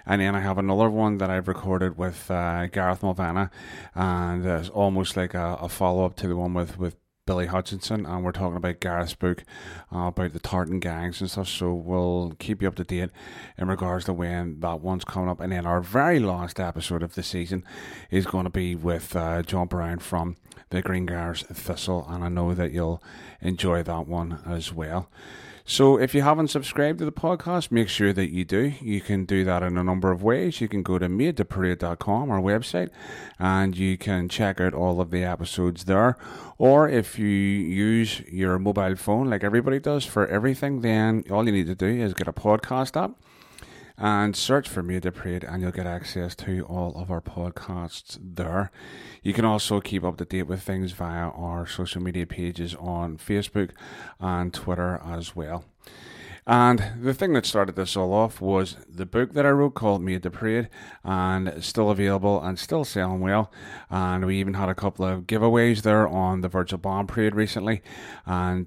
and then I have another one that I've recorded with Gareth Mulvana, and it's almost like a follow-up to the one with Billy Hutchinson, and we're talking about Gareth's book about the tartan gangs and stuff, so we'll keep you up to date in regards to when that one's coming up. And then our very last episode of the season is going to be with John Brown from the Greengares Thistle, and I know that you'll enjoy that one as well. So if you haven't subscribed to the podcast, make sure that you do. You can do that in a number of ways. You can go to madetheparade.com, our website, and you can check out all of the episodes there. Or if you use your mobile phone, like everybody does for everything, then all you need to do is get a podcast app and search for Made the Parade, and you'll get access to all of our podcasts there. You can also keep up to date with things via our social media pages on Facebook and Twitter as well. And the thing that started this all off was the book that I wrote called Made the Parade, and it's still available and still selling well. And we even had a couple of giveaways there on the Virtual Band Parade recently, and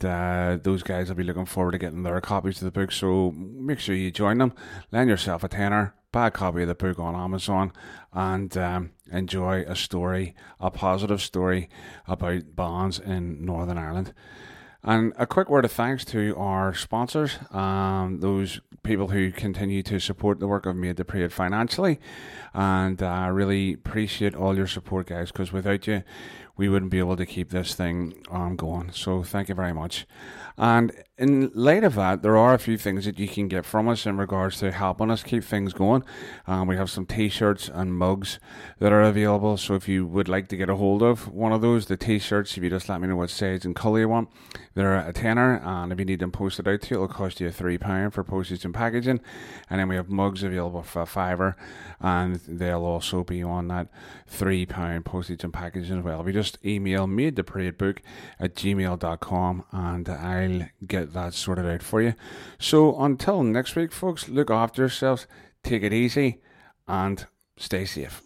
those guys will be looking forward to getting their copies of the book, so make sure you join them. Lend yourself a tenner, buy a copy of the book on Amazon, and enjoy a story, a positive story about bands in Northern Ireland. And a quick word of thanks to our sponsors, those people who continue to support the work of Made the Parade financially. And I really appreciate all your support, guys, because without you, we wouldn't be able to keep this thing going. So thank you very much. And in light of that, there are a few things that you can get from us in regards to helping us keep things going. We have some t-shirts and mugs that are available. So if you would like to get a hold of one of those, the t-shirts, if you just let me know what size and colour you want, they're a tenner. And if you need them posted out to you, it'll cost you £3 for postage and packaging. And then we have mugs available for a £5, and they'll also be on that £3 postage and packaging as well. If you just email madetheparadebook@gmail.com, and I'll get that sorted out for you. So until next week, folks, look after yourselves, take it easy, and stay safe.